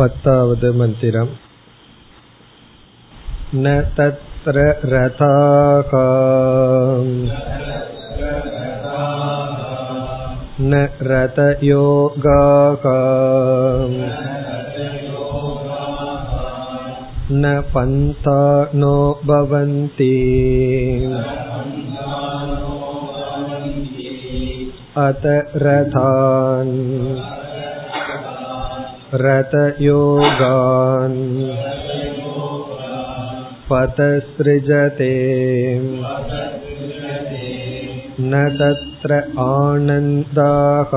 பத்தாவது மந்திரம். ந தத்ர ரதாக ந ரதயோகாக ந பந்தானோ பவந்தி அத ரதான் ரதயோகான் பதஸ்ரிஜதே ந தத்ர ஆனந்தாக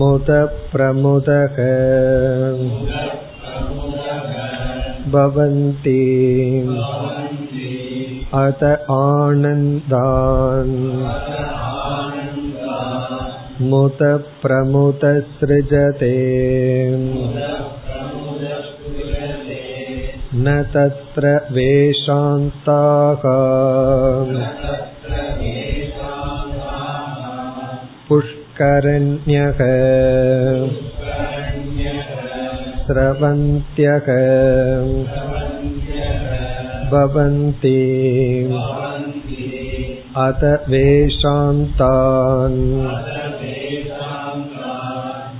முத பிரமுதக பவந்தி அத ஆனந்தான் முத பிரமுத ஸ்ருஜதே ந தத்ர வேஷாந்தாக புஷ்கரண்யக ஸ்ரவந்த்யக பவந்தி அத வேஷாந்தான்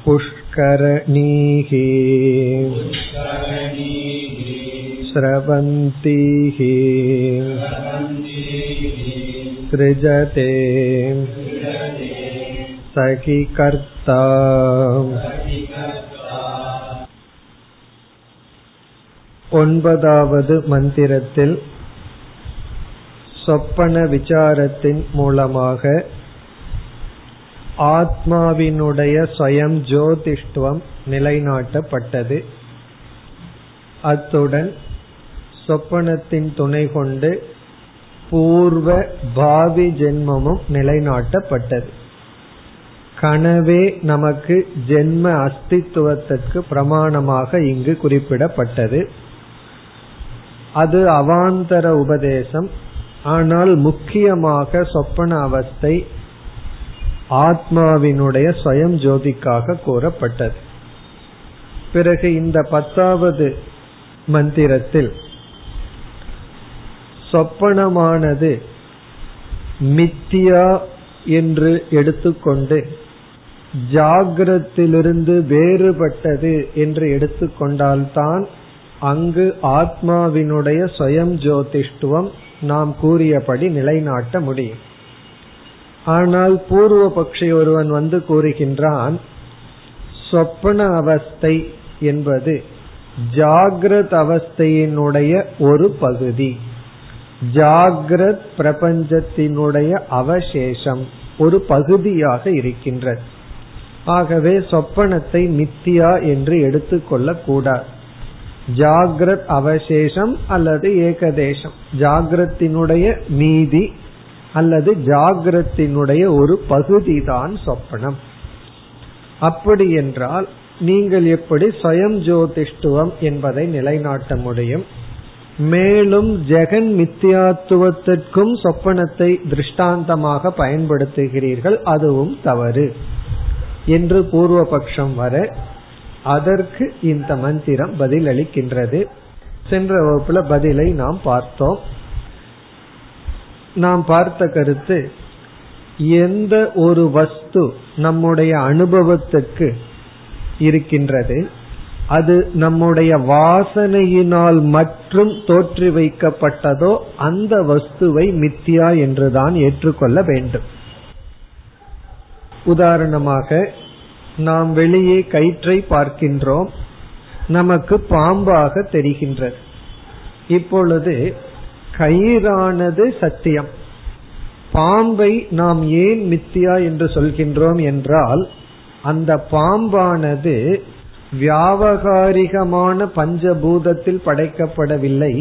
புஷ்கரணீஹி ஸ்ரவந்தீஹி ஸ்ருஜதே சகி கர்த்தா. ஒன்பதாவது மந்திரத்தில் சொப்பன விசாரத்தின் மூலமாக ஆத்மாவினுடைய ஸ்வயம் ஜோதிஷ்டுவம் நிலைநாட்டப்பட்டது. அத்துடன் சொப்பனத்தின் துணை கொண்டு பூர்வ பாவி ஜென்மமும் நிலைநாட்டப்பட்டது. கனவே நமக்கு ஜென்ம அஸ்தித்துவத்திற்கு பிரமாணமாக இங்கு குறிப்பிடப்பட்டது. அது அவாந்தர உபதேசம். ஆனால் முக்கியமாக சொப்பன அவஸ்தை ஆத்மாவினுடைய ஸ்வயம் ஜோதிக்காக கூறப்பட்டது. பிறகு இந்த பத்தாவது மந்திரத்தில் சொப்பனமானது மித்தியா என்று எடுத்துக்கொண்டு ஜாகிரத்திலிருந்து வேறுபட்டது என்று எடுத்துக்கொண்டால்தான் அங்கு ஆத்மாவினுடைய ஸ்வயம் ஜோதிஷ்டுவம் நாம் கூறியபடி நிலைநாட்ட முடியும். ஆனால் பூர்வ பக்ஷி ஒருவன் வந்து கூறுகின்றான், சொப்பன அவஸ்தை என்பது ஜாகிரத் அவஸ்தையினுடைய ஒரு பகுதி, ஜாகிரத் பிரபஞ்சத்தினுடைய அவசேஷம், ஒரு பகுதியாக இருக்கின்றது. ஆகவே சொப்பனத்தை மித்தியா என்று எடுத்துக்கொள்ள கூடாது. ஜாகிரத் அவசேஷம் அல்லது ஏகதேசம், ஜாகிரத்தினுடைய மீதி அல்லது ஜாகிரத்தினுடைய ஒரு பகுதிதான் சொப்பனம். அப்படி என்றால் நீங்கள் எப்படி ஸ்வயம் ஜோதிஷ்டுவம் என்பதை நிலைநாட்ட முடியும்? மேலும் ஜெகன் மித்தியாத்துவத்திற்கும் சொப்பனத்தை திருஷ்டாந்தமாக பயன்படுத்துகிறீர்கள், அதுவும் தவறு என்று பூர்வபக்ஷம் வர அதற்கு இந்த மந்திரம் பதில் அளிக்கின்றது. சென்ற வகுப்புல பதிலை நாம் பார்த்தோம். நாம் பார்த்த கருத்து, எந்த ஒரு வஸ்து நம்முடைய அனுபவத்துக்கு இருக்கின்றது, அது நம்முடைய வாசனையினால் மற்றும் தோற்றி வைக்கப்பட்டதோ அந்த வஸ்துவை மித்தியா என்றுதான் ஏற்றுக்கொள்ள வேண்டும். உதாரணமாக நாம் வெளியே கயிற்றை பார்க்கின்றோம், நமக்கு பாம்பாக தெரிகின்றது. இப்பொழுது கயிறானது சத்தியம், பாம்பை நாம் ஏன் மித்தியா என்று சொல்கின்றோம் என்றால், அந்த பாம்பானது வியாவகாரிகமான பஞ்சபூதத்தில் படைக்கப்படவில்லை,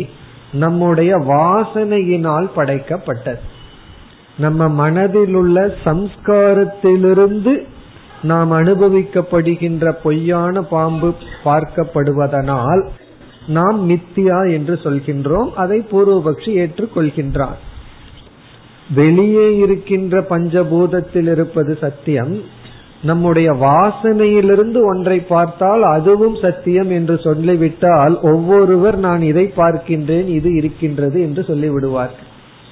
நம்முடைய வாசனையினால் படைக்கப்பட்டது. நம்ம மனதிலுள்ள சம்ஸ்காரத்திலிருந்து நாம் அனுபவிக்கப்படுகின்ற பொய்யான பாம்பு பார்க்கப்படுவதனால் நாம் மித்தியா என்று சொல்கின்றோம். அதை பூர்வபக்ஷி ஏற்றுக்கொள்கின்றார். வெளியே இருக்கின்ற பஞ்சபூதத்தில் இருப்பது சத்தியம், நம்முடைய வாசனையிலிருந்து ஒன்றை பார்த்தால் அதுவும் சத்தியம் என்று சொல்லிவிட்டால் ஒவ்வொருவர் நான் இதை பார்க்கின்றேன், இது இருக்கின்றது என்று சொல்லிவிடுவார்கள்.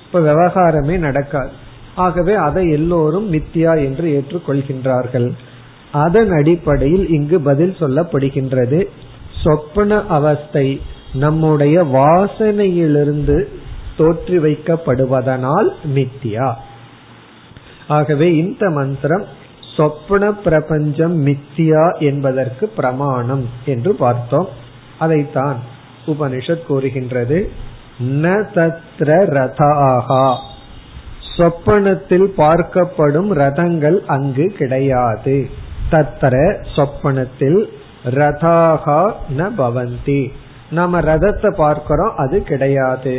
இப்ப விவகாரமே நடக்காது. ஆகவே அதை எல்லோரும் மித்தியா என்று ஏற்றுக்கொள்கின்றார்கள். அதன் அடிப்படையில் இங்கு பதில் சொல்லப்படுகின்றது. சொப்பன அவஸ்தை நம்முடைய வாசனையிலிருந்து தோற்றி வைக்கப்படுவதனால் மித்தியா. ஆகவே இந்த மந்திரம் சொப்பன பிரபஞ்சம் மித்தியா என்பதற்கு பிரமாணம் என்று பார்த்தோம். அதைத்தான் உபனிஷத் கூறுகின்றது. ந தத்ர ரதாஹா, சொப்பனத்தில் பார்க்கப்படும் ரதங்கள் அங்கு கிடையாது. தத்ர சொப்பனத்தில் ரதாஹா ந பவந்தி, நாம ரதத்தை பார்க்கிறோம், அது கிடையாது.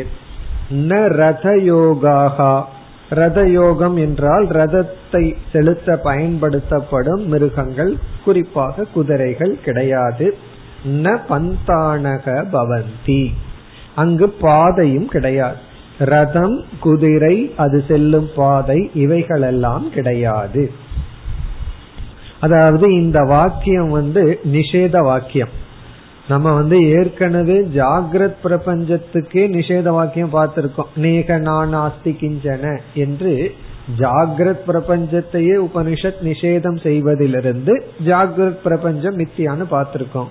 ந ரதயோகாஹா, ரத யோகம் என்றால் ரதத்தை செலுத்த பயன்படுத்தப்படும் மிருகங்கள், குறிப்பாக குதிரைகள் கிடையாது. ந பந்தானக பவந்தி, அங்கு பாதையும் கிடையாது. ரதம், குதிரை, அது செல்லும் பாதை, இவைகளெல்லாம் கிடையாது. அதாவது இந்த வாக்கியம் நிஷேத வாக்கியம். நம்ம ஏற்கனவே ஜாகிரத் பிரபஞ்சத்துக்கே நிஷேத வாக்கியம் பார்த்திருக்கோம். நேக நானாஸ்தி கிஞ்சன என்று ஜாகிரத் பிரபஞ்சத்தையே உபனிஷத் நிஷேதம் செய்வதிலிருந்து ஜாகிரத் பிரபஞ்சம் மித்தியான்னு பார்த்திருக்கோம்.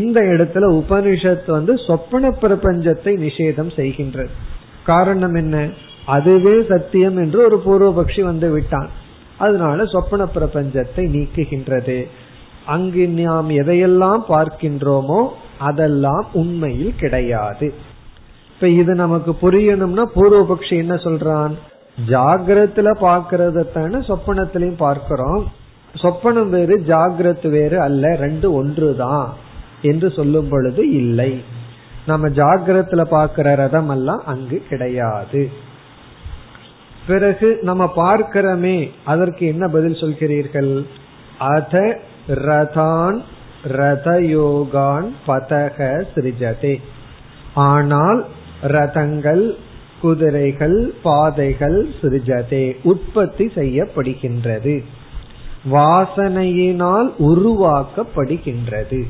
இந்த இடத்துல உபனிஷத் சொப்பன பிரபஞ்சத்தை நிஷேதம் செய்கின்றது. காரணம் என்ன? அதுவே சத்தியம் என்று ஒரு பூர்வபக்ஷி விட்டான். அதனால சொப்பன பிரபஞ்சத்தை நீக்குகின்றது. அங்கு நாம் எதையெல்லாம் பார்க்கின்றோமோ அதெல்லாம் உண்மையில் கிடையாது. இப்ப இது நமக்கு புரியணும்னா பூர்வபக்ஷி என்ன சொல்றான்? ஜாகிரத்துல பாக்கிறதான சொப்பனத்திலையும் பார்க்கிறோம். சொப்பனம் வேறு ஜாகிரத் வேறு அல்ல, ரெண்டு ஒன்றுதான் என்று சொல்லும் பொழுது இல்லை, நம்ம ஜாகிரத்துல பாக்கிற ரதம் எல்லாம் அங்கு கிடையாது. பிறகு நம்ம பார்க்கிறோமே, அதற்கு என்ன பதில் சொல்கிறீர்கள்? அத ரதான் ரதயோகான் பதக சிருஜதே, ஆனால் ரதங்கள், குதிரைகள், பாதைகள் சிருஜதே உற்பத்தி செய்யப்படுகின்றது, வாசனையினால் உருவாக்கப்படுகின்றது.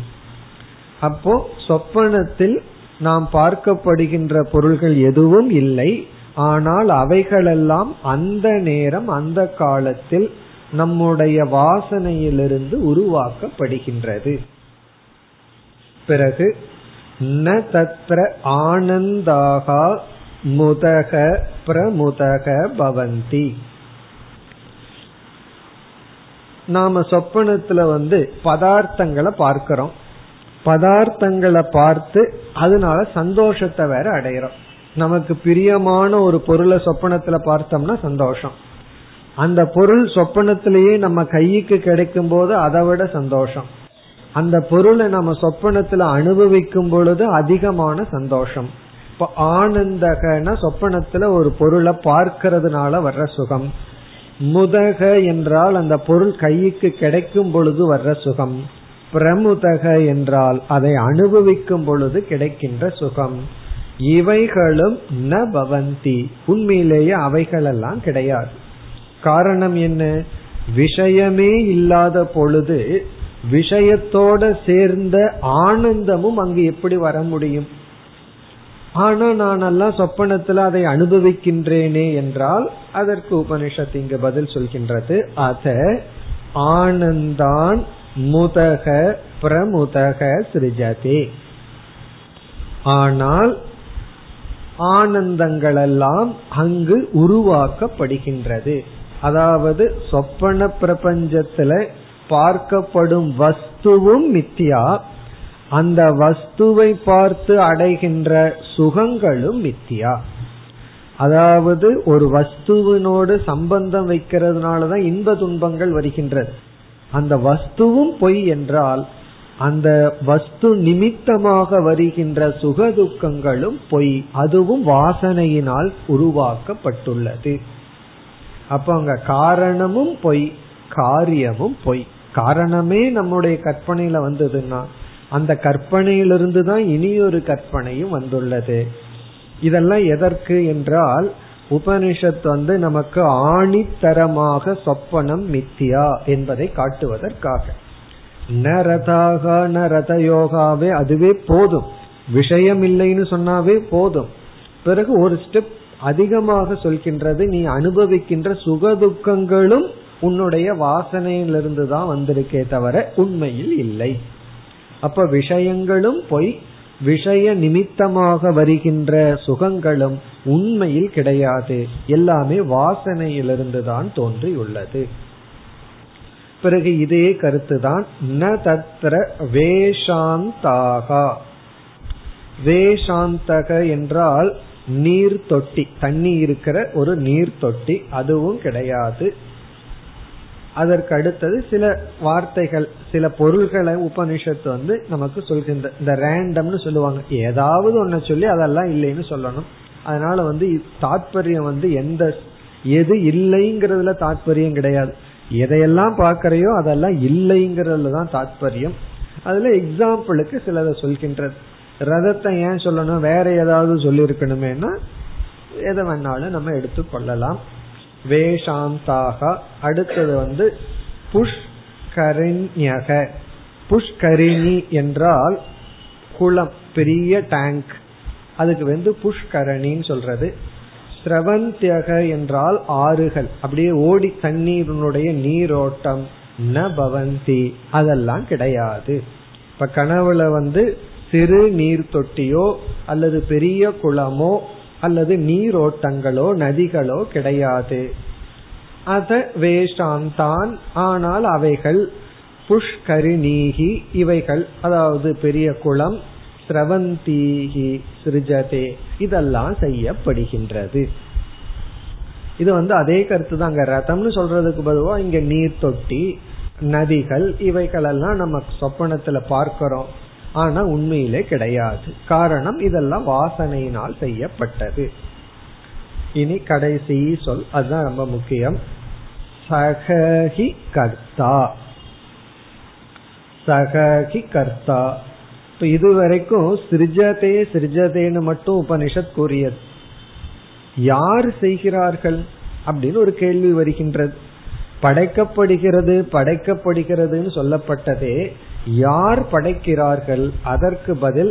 அப்போ சொப்பனத்தில் நாம் பார்க்கப்படுகின்ற பொருள்கள் எதுவும் இல்லை, ஆனால் அவைகளெல்லாம் அந்த நேரம் அந்த காலத்தில் நம்முடைய வாசனையிலிருந்து உருவாக்கப்படுகின்றது. பிறகு ந தத்ர ஆனந்தாகா முதக பிரமுதக பவந்தி, நாம சொப்பனத்துல பதார்த்தங்களை பார்க்கிறோம். பதார்த்தங்களை பார்த்து அதனால சந்தோஷத்தை வேற அடையிறோம். நமக்கு பிரியமான ஒரு பொருளை சொப்பனத்துல பார்த்தோம்னா சந்தோஷம். அந்த பொருள் சொப்பனத்திலேயே நம்ம கைக்கு கிடைக்கும் போது அதை விட சந்தோஷம். அந்த பொருளை நம்ம சொப்பனத்துல அனுபவிக்கும் பொழுது அதிகமான சந்தோஷம். இப்ப ஆனந்தகன சொப்பனத்துல ஒரு பொருளை பார்க்கறதுனால வர்ற சுகம். முதக என்றால் அந்த பொருள் கைக்கு கிடைக்கும் பொழுது வர்ற சுகம். பிரமுதக என்றால் அதை அனுபவிக்கும் பொழுது கிடைக்கின்ற சுகம். இவைகளும் ந பவந்தி, உண்மையிலேயே அவைகளெல்லாம் கிடையாது. காரணம் என்ன? விஷயமே இல்லாத பொழுது விஷயத்தோட சேர்ந்த ஆனந்தமும் அங்கு எப்படி வர முடியும்? ஆனா நான் எல்லாம் சொப்பனத்துல அதை அனுபவிக்கின்றேனே என்றால் அதற்கு உபனிஷத் இங்கு பதில் சொல்கின்றது. அத ஆனந்தான் முதக பிரமுதக சிருஜதே, ஆனால் ஆனந்தங்களெல்லாம் அங்கு உருவாக்கப்படுகின்றது. அதாவது சொப்பன பிரபஞ்சத்துல பார்க்கப்படும் வஸ்துவும் மித்தியா, அந்த வஸ்துவை பார்த்து அடைகின்ற சுகங்களும் மித்தியா. அதாவது ஒரு வஸ்துவினோடு சம்பந்தம் வைக்கிறதுனாலதான் இன்ப துன்பங்கள் வருகின்றது. அந்த வஸ்துவும் பொய் என்றால் அந்த வஸ்து நிமித்தமாக வருகின்ற சுகதுக்கங்களும் பொய், அதுவும் வாசனையினால் உருவாக்கப்பட்டுள்ளது. அப்ப அங்க காரணமும் பொய், காரியமும் பொய். காரணமே நம்முடைய கற்பனையில வந்ததுன்னா அந்த கற்பனையிலிருந்து தான் இனியொரு கற்பனையும் வந்துள்ளது. இதெல்லாம் எதற்கு என்றால் உபனிஷத் வந்து நமக்கு ஆணித்தரமாக சொப்பனம் மித்தியா என்பதை காட்டுவதற்காக. நரதாக நரத யோகாவே அதுவே போதும், விஷயம் இல்லைன்னு சொன்னாவே போதும். பிறகு ஒரு ஸ்டெப் அதிகமாக சொல்கின்றது, நீ அனுபவிக்கின்ற சுகதுக்கங்களும் உன்னுடைய வாசனையிலிருந்து தான் வந்திருக்கே தவிர உண்மையில் இல்லை. அப்ப விஷயங்களும் போய் விஷய நிமித்தமாக வருகின்ற சுகங்களும் உண்மையில் கிடையாது, எல்லாமே வாசனையிலிருந்து தான் தோன்றியுள்ளது. பிறகு இதே கருத்துதான் ந தத்ர வேஷாந்தாகா. வேஷாந்தக என்றால் நீர் தொட்டி, தண்ணி இருக்கிற ஒரு நீர் தொட்டி, அதுவும் கிடையாது. அதற்கு அடுத்தது சில வார்த்தைகள், சில பொருள்களை உபனிஷத்து வந்து நமக்கு சொல்கின்ற இந்த ரேண்டம்னு சொல்லுவாங்க, ஏதாவது ஒன்ன சொல்லி அதெல்லாம் இல்லைன்னு சொல்லணும். அதனால வந்து தாற்பயம் வந்து எந்த எது இல்லைங்கிறதுல தாற்பயம் கிடையாது, எதையெல்லாம் பார்க்கறையோ அதெல்லாம் இல்லைங்கிறதுல தான் தாற்பயம். அதுல எக்ஸாம்பிளுக்கு சிலதை சொல்கின்றது, ரதத்தை ஏன் சொல்லணும், வேற ஏதாவது சொல்லியிருக்கணுமேனா எதை வேணாலும் நம்ம எடுத்து கொள்ளலாம். வேஷாந்தாக. அடுத்தது வந்து புஷ்கரிண்யக. புஷ்கரிணி என்றால் குளம், பெரிய டேங்க், அதுக்கு வந்து புஷ்கரணின்னு சொல்றது. ஸ்ரவந்த்யக என்றால் ஆறுகள், அப்படியே ஓடி தண்ணீருடைய நீரோட்டம். ந பவந்தி அதெல்லாம் கிடையாது. இப்ப கனவுல வந்து சிறு நீர் தொட்டியோ அல்லது பெரிய குளமோ அல்லது நீரோட்டங்களோ நதிகளோ கிடையாது. அத வேஷாந்தான். ஆனால் அவைகள் புஷ்கரிணீகி இவைகள், அதாவது பெரிய குளம், ஸ்ரவந்தீகி சிருஜதே இதெல்லாம் செய்யப்படுகின்றது. இது வந்து அதே கருத்து தான். அங்க ரதம்னு சொல்றதுக்கு பதுவா இங்க நீர் தொட்டி, நதிகள் இவைகளெல்லாம் நம்ம சொப்பனத்துல பார்க்கிறோம், ஆனா உண்மையிலே கிடையாது. காரணம் இதெல்லாம் வாசனையினால் செய்யப்பட்டது. இனி கடைசி சொல், அதுதான் ரொம்ப முக்கியம். சகஹி கர்த்தா. சகஹி கர்த்தா. இப்ப இதுவரைக்கும் சிருஜதே சிருஜதேன்னு மட்டும் உபனிஷத் கூறியது. யார் செய்கிறார்கள் அப்படின்னு ஒரு கேள்வி வருகின்றது. படைக்கப்படுகிறது படைக்கப்படுகிறதுன்னு சொல்லப்பட்டதே யார் படைக்கிறார்கள்? அதற்கு பதில்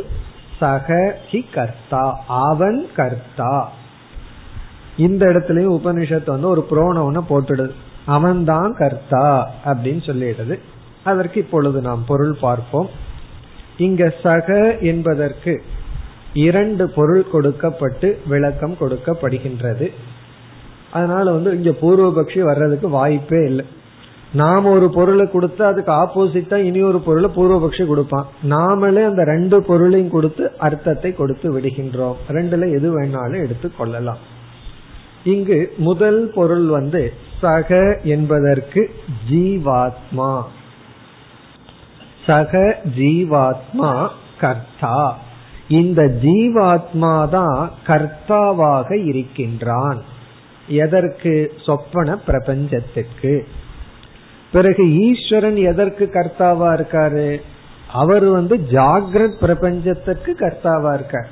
சகஹி கர்த்தா, அவன் கர்த்தா. இந்த இடத்துலயும் உபனிஷத்து வந்து ஒரு புரோணவனை போட்டுடுது, அவன்தான் கர்த்தா அப்படின்னு சொல்லிடுது. அதற்கு இப்பொழுது நாம் பொருள் பார்ப்போம். இங்க சக என்பதற்கு இரண்டு பொருள் கொடுக்கப்பட்டு விளக்கம் கொடுக்கப்படுகின்றது. அதனால வந்து இங்க பூர்வபக்ஷி வர்றதுக்கு வாய்ப்பே இல்லை. நாம ஒரு பொருளை கொடுத்து அதுக்கு ஆப்போசிட்டா இனி ஒரு பொருளை பூர்வபக்ஷி கொடுப்பான். நாமளே அந்த ரெண்டு பொருளையும் கொடுத்து அர்த்தத்தை கொடுத்து விடுகின்றோம். ரெண்டுல எது வேணாலும் எடுத்து கொள்ளலாம். இங்கு முதல் பொருள் வந்து சக என்பதற்கு ஜீவாத்மா. சக ஜீவாத்மா கர்த்தா. இந்த ஜீவாத்மா தான் கர்த்தாவாக இருக்கின்றான். எதற்கு? சொப்பன பிரபஞ்சத்திற்கு. பிறகு ஈஸ்வரன் எதற்கு கர்த்தாவா இருக்காரு? அவர் வந்து ஜாகிரத் பிரபஞ்சத்திற்கு கர்த்தாவா இருக்கார்.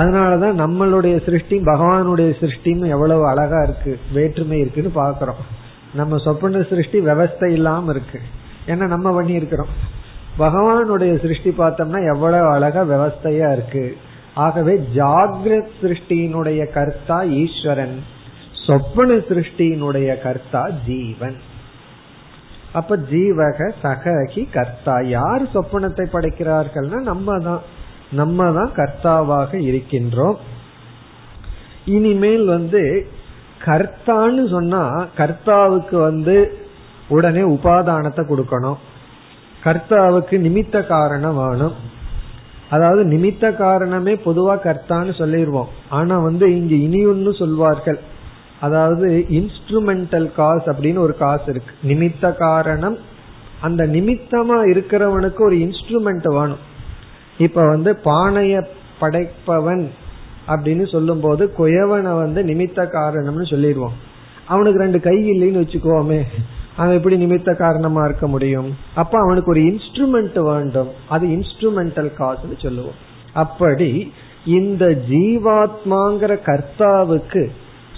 அதனாலதான் நம்மளுடைய சிருஷ்டி பகவானுடைய சிருஷ்டின்னு எவ்வளவு அழகா இருக்கு, வேற்றுமை இருக்குன்னு பாக்கிறோம். நம்ம சொப்பன சிருஷ்டி விவஸ்தை இல்லாம இருக்கு, ஏன்னா நம்ம பண்ணி இருக்கிறோம். பகவானுடைய சிருஷ்டி பார்த்தோம்னா எவ்வளவு அழகா விவஸ்தையா இருக்கு. ஆகவே ஜாகிரத் சிருஷ்டியினுடைய கர்த்தா ஈஸ்வரன், சொப்பன சிருஷ்டியினுடைய கர்த்தா ஜீவன். அப்ப ஜீவக சககி கர்த்தா. யார் சொப்பனத்தை படைக்கிறார்கள்னா நம்ம தான் கர்த்தாவாக இருக்கின்றோம். இனிமேல் வந்து கர்த்தான்னு சொன்னா கர்த்தாவுக்கு வந்து உடனே உபாதானத்தை கொடுக்கணும், கர்த்தாவுக்கு நிமித்த காரணம் வேணும். அதாவது நிமித்த காரணமே பொதுவா கர்த்தான்னு சொல்லிடுவோம். ஆனா வந்து இங்க இனியொன்னு சொல்வார்கள், அதாவது இன்ஸ்ட்ருமெண்டல் காஸ் அப்படின்னு ஒரு காஸ் இருக்கு, நிமித்த காரணம். அந்த நிமித்தமா இருக்கிறவனுக்கு ஒரு இன்ஸ்ட்ருமெண்ட் வேணும். இப்ப வந்து பானைய படைப்பவன் அப்படின்னு சொல்லும் போது குயவனை வந்து நிமித்த காரணம்னு சொல்லிடுவோம். அவனுக்கு ரெண்டு கை இல்லைன்னு வச்சுக்கோமே, அவன் எப்படி நிமித்த காரணமா இருக்க முடியும்? அப்ப அவனுக்கு ஒரு இன்ஸ்ட்ருமெண்ட் வேண்டும், அது இன்ஸ்ட்ருமெண்டல் காஸ்ன்னு சொல்லுவோம். அப்படி இந்த ஜீவாத்மாங்கிற கர்த்தாவுக்கு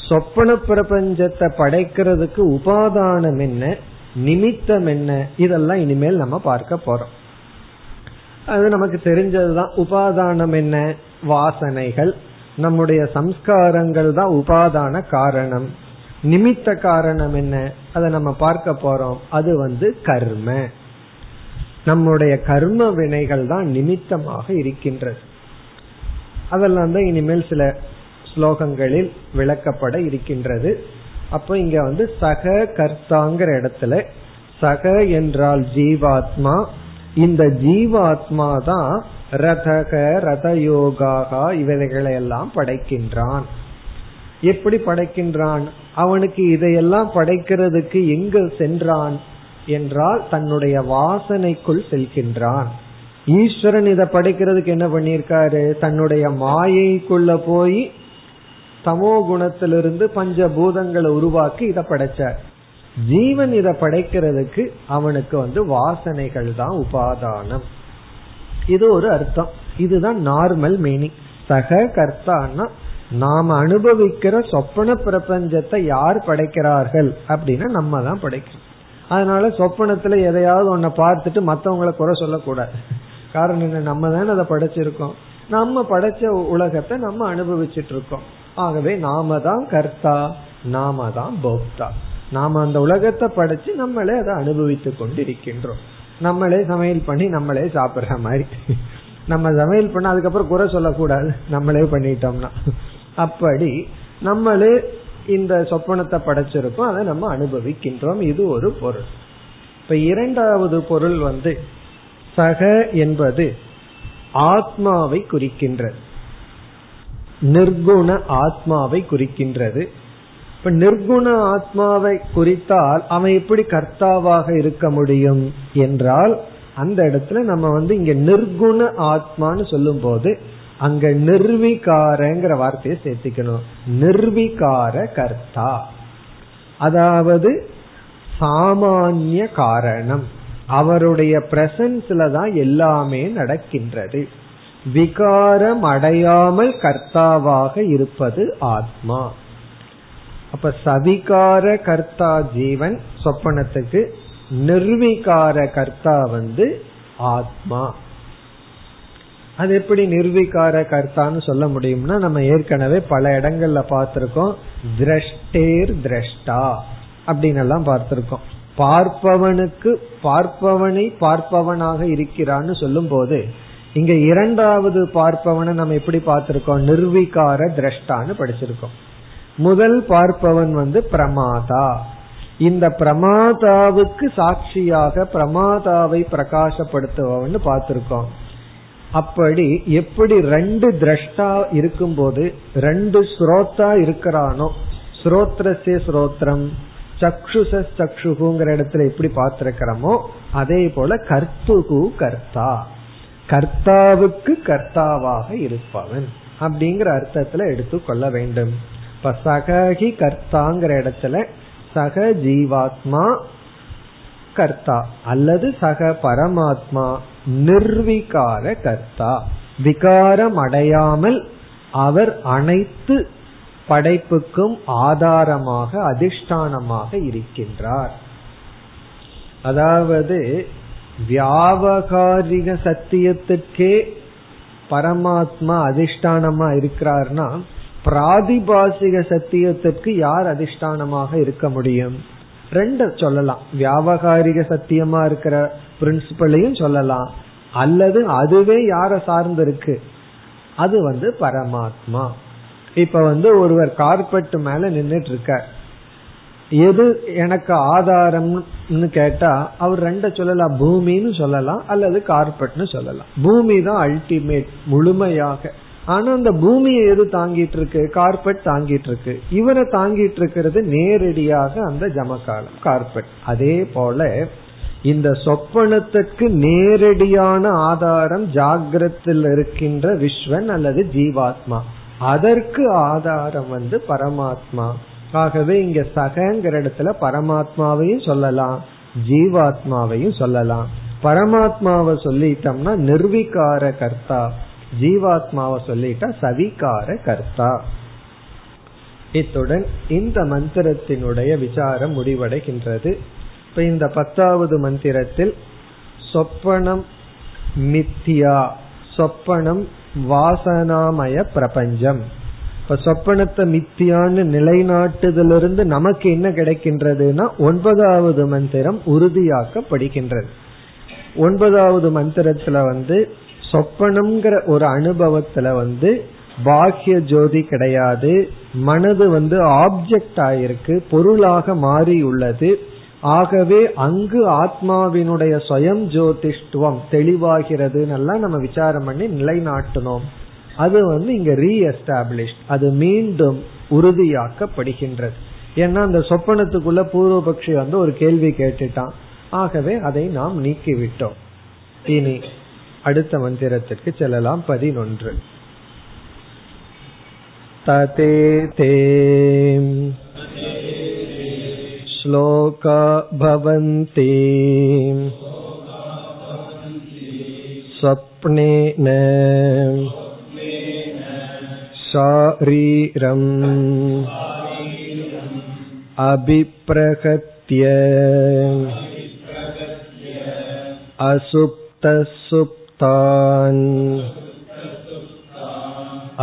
சொப்பன பிரபஞ்சத்தை படைக்கிறதுக்கு உபாதானம் என்ன, நிமித்தம் என்ன, இதெல்லாம் இனிமேல் நம்ம பார்க்க போறோம். அது நமக்கு தெரிஞ்சதுதான். உபாதானம் என்ன? வாசனைகள், நம்முடைய சம்ஸ்காரங்கள் தான் உபாதான காரணம். நிமித்த காரணம் என்ன, அதை நம்ம பார்க்க போறோம். அது கர்ம, நம்முடைய கர்ம வினைகள் தான் நிமித்தமாக இருக்கின்றது. அதெல்லாம் தான் இனிமேல் சில ஸ்லோகங்களில் விளக்கப்பட இருக்கின்றது. அப்போ இங்க சக கர்த்தாங்கிற இடத்துல சக என்றால் ஜீவாத்மா. இந்த ஜீவாத்மா தான் ரதக ரதயோகாகா இவைகளை எல்லாம் படைக்கின்றான். எப்படி படைக்கின்றான்? அவனுக்கு இதையெல்லாம் படைக்கிறதுக்கு எங்கு சென்றான் என்றால் தன்னுடைய வாசனைக்குள் செல்கின்றான். ஈஸ்வரன் இதை படைக்கிறதுக்கு என்ன பண்ணியிருக்காரு? தன்னுடைய மாயைக்குள்ள போய் தமோ குணத்திலிருந்து பஞ்சபூதங்களை உருவாக்கி இதை படைச்சார். ஜீவன் இதை படைக்கிறதுக்கு அவனுக்கு வாசனைகள் தான் உபாதானம். இது ஒரு அர்த்தம். இதுதான் நார்மல் மீனிங். சக கர்த்தான்னா நாம அனுபவிக்கிற சொப்பன பிரபஞ்சத்தை யார் படைக்கிறார்கள் அப்படின்னா நம்ம தான் படைக்கிறோம். அதனால சொப்பனத்துல எதையாவது ஒன்ன பார்த்துட்டு மற்றவங்களை குறை சொல்லக்கூடாது. காரணம் என்ன? நம்ம தானே அதை படைச்சிருக்கோம். நம்ம படைச்ச உலகத்தை நம்ம அனுபவிச்சுட்டு இருக்கோம். ஆகவே நாம தான் கர்த்தா, நாம தான் போக்தா. நாம அந்த உலகத்தை படைச்சு நம்மளே அதை அனுபவித்து கொண்டு இருக்கின்றோம். நம்மளே சமையல் பண்ணி நம்மளே சாப்பிடுற மாதிரி நம்ம சமையல் பண்ண அதுக்கப்புறம் குறை சொல்லக்கூடாது. நம்மளே பண்ணிட்டோம்னா அப்படி நம்மளே இந்த சொப்பனத்தை படைச்சிருக்கோம், அதை நம்ம அனுபவிக்கின்றோம். இது ஒரு பொருள். இப்ப இரண்டாவது பொருள் சக என்பது ஆத்மாவை குறிக்கின்றது, நிர்குண ஆத்மாவை குறிக்கின்றது. இப்ப நிர்குண ஆத்மாவை குறித்தால் அவன் எப்படி கர்த்தாவாக இருக்க முடியும் என்றால் அந்த இடத்துல நம்ம இங்க நிர்குண ஆத்மான்னு சொல்லும் போது அங்க நிர்விகாரங்கிற வார்த்தையை சேர்த்துக்கணும். நிர்விகார கர்த்தா, அதாவது சாமானிய காரணம், அவருடைய பிரசன்ஸ்ல தான் எல்லாமே நடக்கின்றது. விகாரம் அடையாமல் கர்த்தாவாக இருப்பது ஆத்மா. அப்ப சவிகார கர்த்தா ஜீவன் சொப்பனத்துக்கு, நிர்விகார கர்த்தா ஆத்மா. அது எப்படி நிர்விகார கர்த்தான்னு சொல்ல முடியும்னா, நம்ம ஏற்கனவே பல இடங்கள்ல பார்த்திருக்கோம். திரஷ்டேர் திரஷ்டா அப்படின்னு எல்லாம் பார்த்திருக்கோம். பார்ப்பவனுக்கு பார்ப்பவனை பார்ப்பவனாக இருக்கிறான்னு சொல்லும் போது இங்க இரண்டாவது பார்ப்பவனை நம்ம எப்படி பார்த்திருக்கோம்? நிர்விகார திரஷ்டான்னு படிச்சிருக்கோம். முதல் பார்ப்பவன் பிரமாதா. இந்த பிரமாதாவுக்கு சாட்சியாக பிரமாதாவை பிரகாசப்படுத்துவன் பார்த்திருக்கோம். அப்படி எப்படி ரெண்டு திரஷ்டா இருக்கும்போது ரெண்டு ஸ்ரோத்தா இருக்கிறானோ, ஸ்ரோத்ரஸ்ய ஸ்ரோத்ரம் சக்ஷுஷ சக்ஷுகுங்கிற இடத்துல எப்படி பார்த்திருக்கிறோமோ அதே போல கர்த்துகு கர்த்தா, கர்த்தாவுக்கு கர்த்தாவாக இருப்பவன் அப்படிங்கிற அர்த்தத்துல எடுத்துக்கொள்ள வேண்டும். இப்ப சகஹி கர்த்தாங்கிற இடத்துல சக ஜீவாத்மா கர்த்தா அல்லது சக பரமாத்மா நிர்விகார கர்த்தா. விகாரம் அடையாமல் அவர் அனைத்து படைப்புக்கும் ஆதாரமாக அதிஷ்டானமாக இருக்கின்றார். அதாவது வியாவகாரிக சத்தியத்துக்கே பரமாத்மா அதிஷ்டானமா இருக்கிறார்னா, பிராதிபாசிக சத்தியத்திற்கு யார் அதிஷ்டானமாக இருக்க முடியும்? ரெண்டு சொல்லலாம். வியாவகாரிக சத்தியமா இருக்கிற பிரின்சிபலையும் சொல்லலாம், அல்லது அதுவே யார சார்ந்து இருக்கு? அது பரமாத்மா. இப்ப ஒருவர் கார்பெட் மேல நின்னுட்டு இருக்கார். எது எனக்கு ஆதாரம்னு கேட்டா அவர் ரெண்ட சொல்லலாம், பூமின்னு சொல்லலாம் அல்லது கார்பெட்னு சொல்லலாம். பூமி தான் அல்டிமேட், முழுமையாக. ஆனா அந்த பூமியை எது தாங்கிட்டு இருக்கு? கார்பெட் தாங்கிட்டு இருக்கு. இவரை தாங்கிட்டு இருக்கிறது நேரடியாக அந்த ஜமக்காலம், கார்பெட். அதே போல இந்த சொப்பனத்துக்கு நேரடியான ஆதாரம் ஜாகிரத்தில் இருக்கின்ற விஸ்வன் அல்லது ஜீவாத்மா. அதற்கு ஆதாரம் பரமாத்மா. ஆகவே இங்க சகங்கிற இடத்துல பரமாத்மாவையும் சொல்லலாம், ஜீவாத்மாவையும் சொல்லலாம். பரமாத்மாவை சொல்லிட்டோம்னா நிர்விகார கர்த்தா, ஜீவாத்மாவை சொல்லிட்டா சவிகார கர்த்தா. இத்துடன் இந்த மந்திரத்தினுடைய விசாரம் முடிவடைகின்றது. இப்ப இந்த 10வது மந்திரத்தில் சொப்பனம் மித்தியா, சொப்பனம் வாசனாமய பிரபஞ்சம். இப்ப சொப்பனத்தை மித்தியான்னு நிலைநாட்டுதிலிருந்து நமக்கு என்ன கிடைக்கின்றதுன்னா 9வது மந்திரம் உறுதியாக்கப்படுகின்றது. 9வது மந்திரத்துல சொப்பனம்ங்கிற ஒரு அனுபவத்துல பாக்கிய ஜோதி கிடையாது, மனது ஆப்ஜெக்ட் ஆயிருக்கு, பொருளாக மாறி உள்ளது. ஆகவே அங்கு ஆத்மாவினுடைய சுயம் ஜோதிஷ்டுவம் தெளிவாகிறது. நல்லா நம்ம விசாரம் பண்ணி நிலைநாட்டினோம். அது இங்க ரீஎஸ்டாப்ளிஷ், அது மீண்டும் உறுதியாக்கப்படுகின்றது. ஏன்னா அந்த சொப்பனத்துக்குள்ள பூர்வபக்ஷி ஒரு கேள்வி கேட்டுட்டான், ஆகவே அதை நாம் நீக்கிவிட்டோம். இனி அடுத்த மந்திரத்திற்கு செல்லலாம். 11. ததே தேம் ஸ்லோகா பவந்தி ஸ்வப்னேன ஷரீரம் அபிப்ரகத்ய அசுப்தசுப்தான்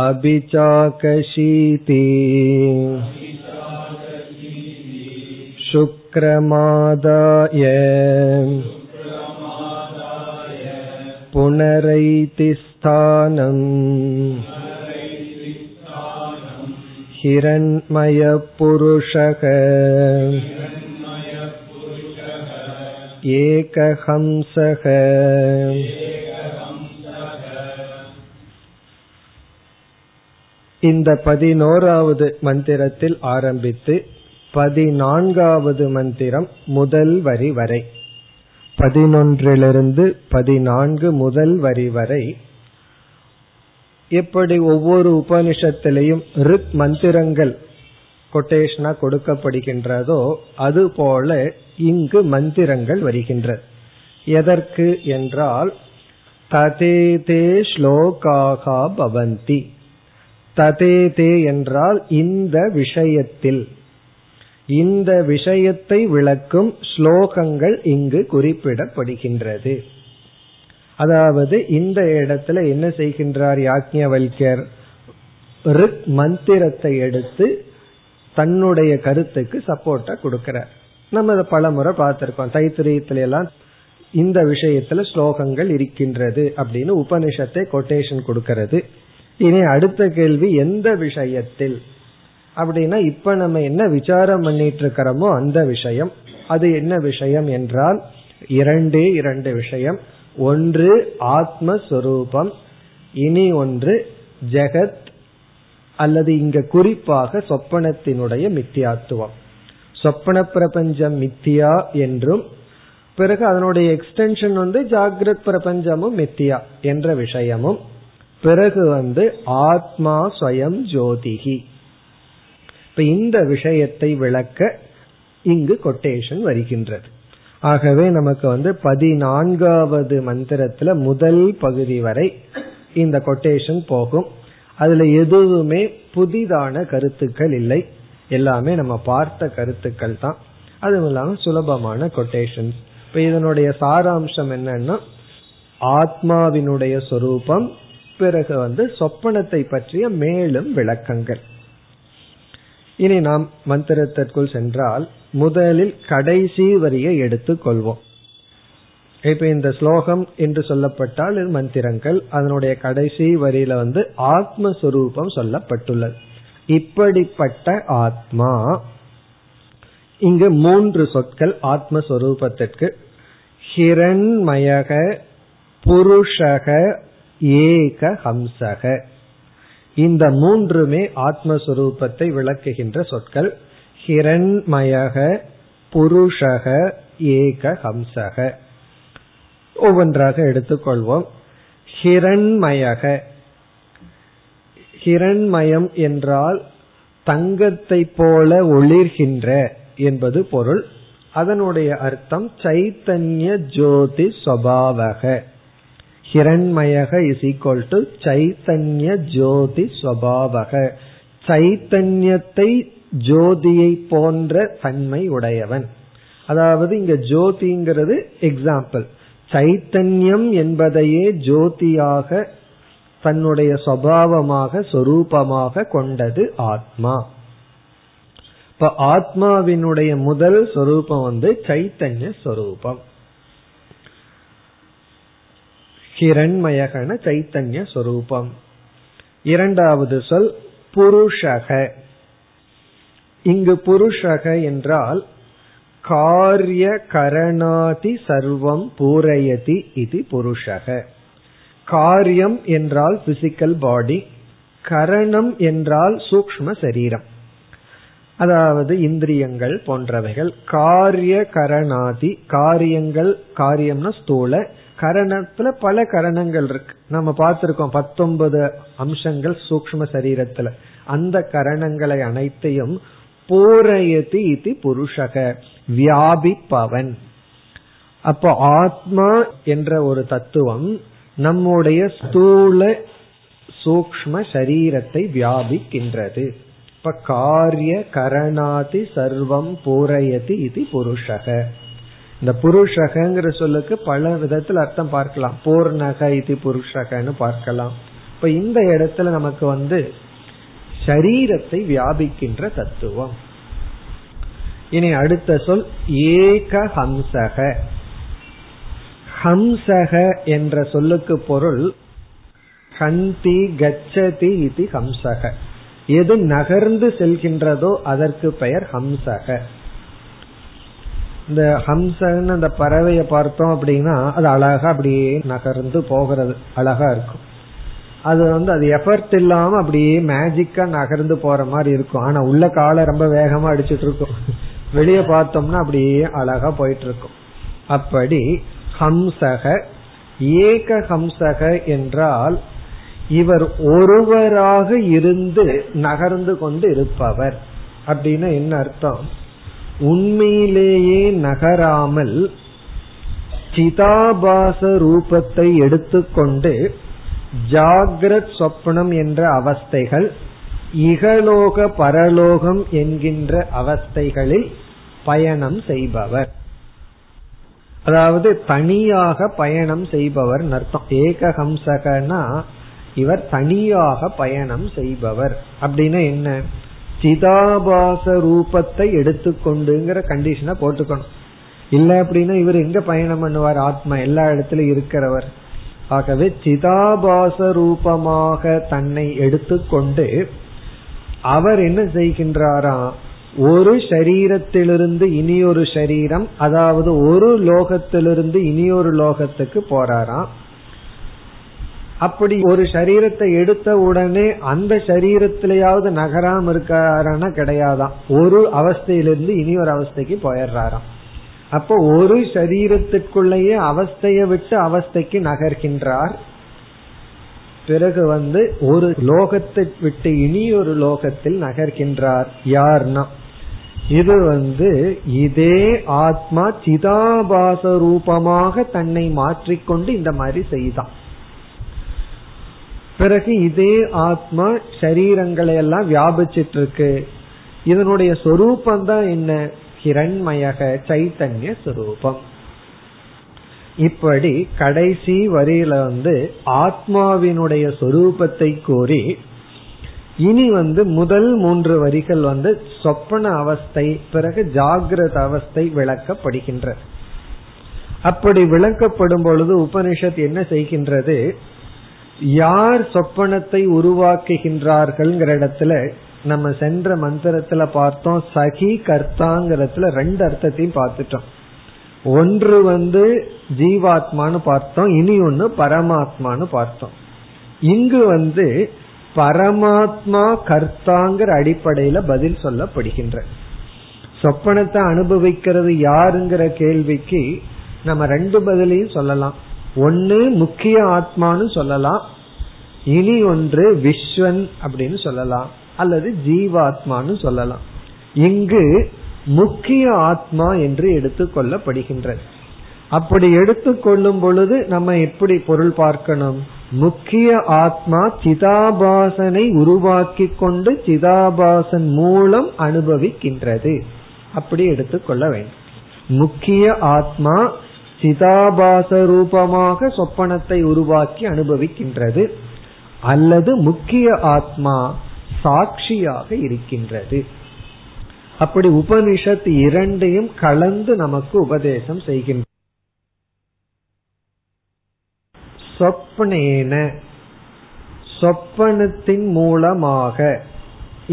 அபிசாகசீதி சுக்ரமாதாய புனரைதி ஸ்தானம் ஹிரண்மய புருஷக ஏகஹம்சக. இந்த 11வது மந்திரத்தில் ஆரம்பித்து 14வது மந்திரம் முதல் வரி வரை, 11லிருந்து 14 முதல் வரி வரை, எப்படி ஒவ்வொரு உபனிஷத்திலையும் ரிக் மந்திரங்கள் கொட்டேஷனா கொடுக்கப்படுகின்றதோ அதுபோல இங்கு மந்திரங்கள் வருகின்றது. எதற்கு என்றால் ததேதே ஸ்லோகாகா பவந்தி. ததேதே என்றால் இந்த விஷயத்தில், இந்த விஷயத்தை விளக்கும் ஸ்லோகங்கள் இங்கு குறிப்பிடப்படுகின்றது. அதாவது இந்த இடத்துல என்ன செய்கின்றார் யாக்ஞவல்யர், ரிக் மந்திரத்தை எடுத்து தன்னுடைய கருத்துக்கு சப்போர்ட்டா கொடுக்கிறார். நம்ம அதை பல முறை பார்த்திருக்கோம். தைத்திரியத்துல எல்லாம் இந்த விஷயத்துல ஸ்லோகங்கள் இருக்கின்றது அப்படின்னு உபனிஷத்தை கொட்டேஷன் கொடுக்கிறது. இனி அடுத்த கேள்வி எந்த விஷயத்தில் அப்படின்னா, இப்ப நம்ம என்ன விசாரம் பண்ணிட்டு இருக்கிறோமோ அந்த விஷயம். அது என்ன விஷயம் என்றால் இரண்டு விஷயம். ஒன்று ஆத்மஸ்வரூபம், இனி ஒன்று ஜெகத், அல்லது இங்க குறிப்பாக சொப்பனத்தினுடைய மித்தியாத்துவம். சொப்பன பிரபஞ்சம் மித்தியா என்றும் பிறகு அதனுடைய எக்ஸ்டென்ஷன் ஜாகிரத் பிரபஞ்சமும் மித்தியா என்ற விஷயமும், பிறகு ஆத்மா ஸ்வயம் ஜோதிகி. இப்ப இந்த விஷயத்தை விளக்க இங்கு கொட்டேஷன் வருகின்றது. ஆகவே நமக்கு 14வது மந்திரத்துல முதல் பகுதி வரை இந்த கொட்டேஷன் போகும். அதுல எதுவுமே புதிதான கருத்துக்கள் இல்லை, எல்லாமே நம்ம பார்த்த கருத்துக்கள் தான். அதுவும் இல்லாம சுலபமான கொட்டேஷன். இப்ப இதனுடைய சாராம்சம் என்னன்னா, ஆத்மாவினுடைய சொரூபம், பிறகு சொப்பனத்தை பற்றிய மேலும் விளக்கங்கள். இனி நாம் மந்திரத்திற்குள் சென்றால் முதலில் கடைசி வரியை எடுத்துக் கொள்வோம். இப்ப இந்த ஸ்லோகம் என்று சொல்லப்பட்டால் இது மந்திரங்கள், அதனுடைய கடைசி வரியில ஆத்மஸ்வரூபம் சொல்லப்பட்டுள்ளது. இப்படிப்பட்ட ஆத்மா, இங்கு 3 சொற்கள் ஆத்மஸ்வரூபத்திற்கு. ஹிரண்மயக புருஷக ஏக ஹம்சக, இந்த 3 ஆத்மஸ்வரூபத்தை விளக்குகின்ற சொற்கள். ஹிரண்மயக புருஷக ஏக ஹம்சக ஒவ்வொன்றாக எடுத்துக்கொள்வோம். ஹிரண்மயக, ஹிரண்மயம் என்றால் தங்கத்தை போல ஒளிர்கின்ற என்பது பொருள். அதனுடைய அர்த்தம் சைத்தன்ய ஜோதி ஸ்வபாவக. ஹிரண்மயக இஸ் ஈக்வல் டு சைத்தன்ய ஜோதி ஸ்வபாவக, சைத்தன்யத்தை ஜோதியை போன்ற தன்மை உடையவன். அதாவது இங்க ஜோதிங்கிறது எக்ஸாம்பிள், சைத்தன்யம் என்பதையே ஜோதியாக தன்னுடைய சுபாவமாக சொரூபமாக கொண்டது ஆத்மா. இப்ப ஆத்மாவினுடைய முதல் சொரூபம் சைத்தன்ய சொரூபம், ஹிரண்மயகன சைத்தன்ய சொரூபம். இரண்டாவது சொல் புருஷக. இங்கு புருஷக என்றால் காரிய கரணாதி சர்வம் பூரயதி இது புருஷக. காரியம் என்றால் பிசிக்கல் பாடி, கரணம் என்றால் சூக்ஷ்ம சரீரம், அதாவது இந்திரியங்கள் போன்றவைகள். காரிய கரணாதி, காரியங்கள், காரியம்னா ஸ்தூல கரணத்துல பல கரணங்கள் இருக்கு, நம்ம பார்த்திருக்கோம் 19 அம்சங்கள் சூக்ஷ்ம சரீரத்துல. அந்த கரணங்களை அனைத்தையும் பூரயதி இது புருஷக, வியாபிப்பவன். அப்போ ஆத்மா என்ற ஒரு தத்துவம் நம்முடைய ஸ்தூல சூக்ஷ்ம சரீரத்தை வியாபிக்கின்றது. இப்ப காரிய கரணாதி சர்வம் பூரயதி இது புருஷக. இந்த புருஷகங்கிற சொல்லுக்கு பல விதத்துல அர்த்தம் பார்க்கலாம், பூர்ணக இது புருஷகன்னு பார்க்கலாம். இப்ப இந்த இடத்துல நமக்கு சரீரத்தை வியாபிக்கின்ற தத்துவம். இனி அடுத்த சொல் ஏக ஹம்சக. ஹம்சக என்ற சொல்லுக்கு பொருள் ஹந்தி கச்சதி இது ஹம்சக. எது நகர்ந்து செல்கின்றதோ அதற்கு பெயர் ஹம்சக. இந்த ஹம்சன்னு அந்த பறவைய பார்த்தோம் அப்படின்னா அது அழகா அப்படியே நகர்ந்து போகிறது, அழகா இருக்கும். அது அது எஃபர்ட் இல்லாம அப்படியே மேஜிக்கா நகர்ந்து போற மாதிரி இருக்கும். ஆனா உள்ள காலை ரொம்ப வேகமா அடிச்சுட்டு இருக்கும், வெளியே பார்த்தோம்னா அப்படியே அழகா போயிட்டு இருக்கும். அப்படி ஹம்சக. ஏக ஹம்சக என்றால் இவர் ஒருவராக இருந்து நகர்ந்து கொண்டு இருப்பவர். அப்படின்னா என்ன அர்த்தம்? உண்மையிலேயே நகராமல் சிதாபாச ரூபத்தை எடுத்துக்கொண்டு ஜாக்ரத் சொப்னம் என்ற அவஸ்தைகள், இகலோக பரலோகம் என்கின்ற அவஸ்தைகளில் பயணம் செய்பவர். அதாவது தனியாக பயணம் செய்பவர் அர்த்தம். ஏக ஹம்சகனா இவர் தனியாக பயணம் செய்பவர். அப்படின்னா என்ன? சிதாபாச ரூபத்தை எடுத்துக்கொண்டுங்கிற கண்டிஷனை போட்டுக்கணும். இல்ல அப்படின்னா இவர் எங்க பயணம் பண்ணுவார்? ஆத்மா எல்லா இடத்துலயும் இருக்கிறவர். ஆகவே சிதாபாச ரூபமாக தன்னை எடுத்துக்கொண்டு அவர் என்ன செய்கின்றாராம்? ஒரு சரீரத்திலிருந்து இனியொரு சரீரம், அதாவது ஒரு லோகத்திலிருந்து இனியொரு லோகத்துக்கு போறாராம். அப்படி ஒரு சரீரத்தை எடுத்த உடனே அந்த சரீரத்திலேயாவது நகராம இருக்காரானா கிடையாதான், ஒரு அவஸ்தையிலிருந்து இனி ஒரு அவஸ்தைக்கு போயிடுறாராம். அப்போ ஒரு சரீரத்துக்குள்ளேயே அவஸ்தைய விட்டு அவஸ்தைக்கு நகர்கின்றார். பிறகு ஒரு லோகத்தை விட்டு இனி ஒரு லோகத்தில் நகர்கின்றார். யார்னா இது இதே ஆத்மா சிதாபாச ரூபமாக தன்னை மாற்றிக்கொண்டு இந்த மாதிரி செய்தான். பிறகு இதே ஆத்மா சரீரங்களை எல்லாம் வியாபிச்சிட்டு இருக்கு. இதனுடைய சொரூபம்தான் என்ன? ஹிரண்மயக சைத்தன்ய சொரூபம். இப்படி கடைசி வரியில ஆத்மாவினுடைய சொரூபத்தை கூறி இனி முதல் 3 வரிகள் சொப்பன அவஸ்தை பிறகு ஜாகிரத அவஸ்தை விளக்கப்படுகின்றது. அப்படி விளக்கப்படும் பொழுது உபனிஷத் என்ன செய்கின்றது? யார் சொப்பனத்தை உருவாக்குகின்றார்கள் இடத்துல நம்ம சென்ற மந்திரத்துல பார்த்தோம். சகி கர்த்தாங்கிறதுல 2 அர்த்தத்தையும் பார்த்துட்டோம். ஒன்று ஜீவாத்மான்னு பார்த்தோம், இனி ஒன்னு பரமாத்மான்னு பார்த்தோம். இங்கு பரமாத்மா கர்த்தாங்கிற அடிப்படையில பதில் சொல்லப்படுகின்ற சொப்பனத்தை அனுபவிக்கிறது யாருங்கிற கேள்விக்கு நம்ம 2 பதிலையும் சொல்லலாம். ஒன்னு முக்கிய ஆத்மான்னு சொல்லலாம், இனி ஒன்று விஸ்வன் அப்படின்னு சொல்லலாம், அல்லது ஜீவாத்மான்னு சொல்லலாம். இங்கு முக்கிய ஆத்மா என்று எடுத்துக்கொள்ளப்படுகின்றது. அப்படி எடுத்துக்கொள்ளும் பொழுது நம்ம எப்படி பொருள் பார்க்கணும்? முக்கிய ஆத்மா சிதாபாசனை உருவாக்கி கொண்டு சிதாபாசன் மூலம் அனுபவிக்கின்றது, அப்படி எடுத்துக்கொள்ள வேண்டும். முக்கிய ஆத்மா சிதாபாச ரூபமாக சொப்பனத்தை உருவாக்கி அனுபவிக்கின்றது, அல்லது முக்கிய ஆத்மா சாட்சியாக இருக்கின்றது. அப்படி உபனிஷத் இரண்டையும் கலந்து நமக்கு உபதேசம் செய்கின்ற சொப்னேன, சொப்பனத்தின் மூலமாக.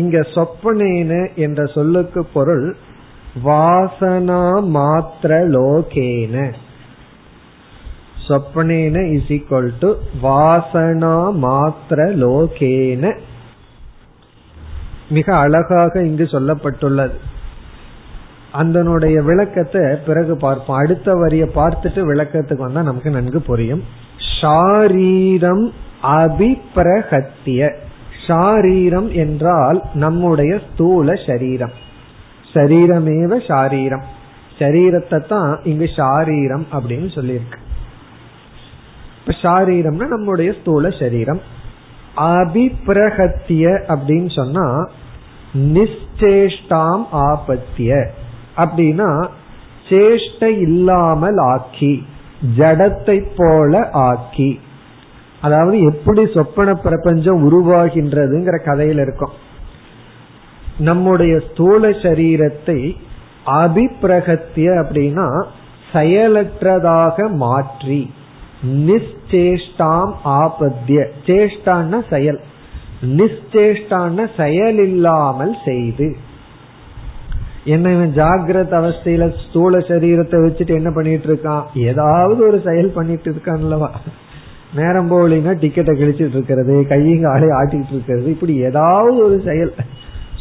இங்க சொப்பனேன என்ற சொல்லுக்கு பொருள் வாசனா மாத்திர லோகேன. சொப்பனேன இஸ் ஈக்வல் டு வாசனா மாத்திர லோகேன. மிக அழகாக இங்கு சொல்லப்பட்டுள்ளது. அதனுடைய விளக்கத்தை பிறகு பார்ப்போம். அடுத்த வரிய பார்த்துட்டு விளக்கத்துக்கு வந்தா நமக்கு நன்கு புரியும். ஷாரீரம் அபிப்ரஹத்திய. ஷாரீரம் என்றால் நம்முடைய ஸ்தூல சரீரம். சரீரமேவ ஷாரீரம், சரீரத்தை தான் இங்கு ஷாரீரம் அப்படின்னு சொல்லியிருக்கு. இப்ப ஷாரீரம்னா நம்முடைய ஸ்தூல சரீரம். அபிப்ரஹத்திய அப்படின்னு சொன்னா நிச்சேஷ்டாம் ஆபத்திய, அப்படின்னா சேஷ்ட இல்லாமல் ஆக்கி, ஜடத்தை போல ஆக்கி. அதாவது எப்படி சொப்பன பிரபஞ்சம் உருவாகின்றதுங்கிற கதையில இருக்கும். நம்முடைய ஸ்தூல சரீரத்தை அபிப்ரஹத்திய அப்படின்னா செயலற்றதாக மாற்றி, நிச்சேஷ்டாம் ஆபத்திய, சேஷ்டான செயல், நிச்சேஷ்டான செயல் இல்லாமல் செய்து. என்ன இவன் ஜாகிரத அவஸ்தையில ஸ்தூல சரீரத்தை வச்சுட்டு என்ன பண்ணிட்டு இருக்கான்? ஏதாவது ஒரு செயல் பண்ணிட்டு இருக்கான்லவா, நேரம் போலினா டிக்கெட்டை கிழிச்சிட்டு இருக்கிறது, கையிங்க ஆளை ஆட்டிட்டு இருக்கிறது, இப்படி ஏதாவது ஒரு செயல்.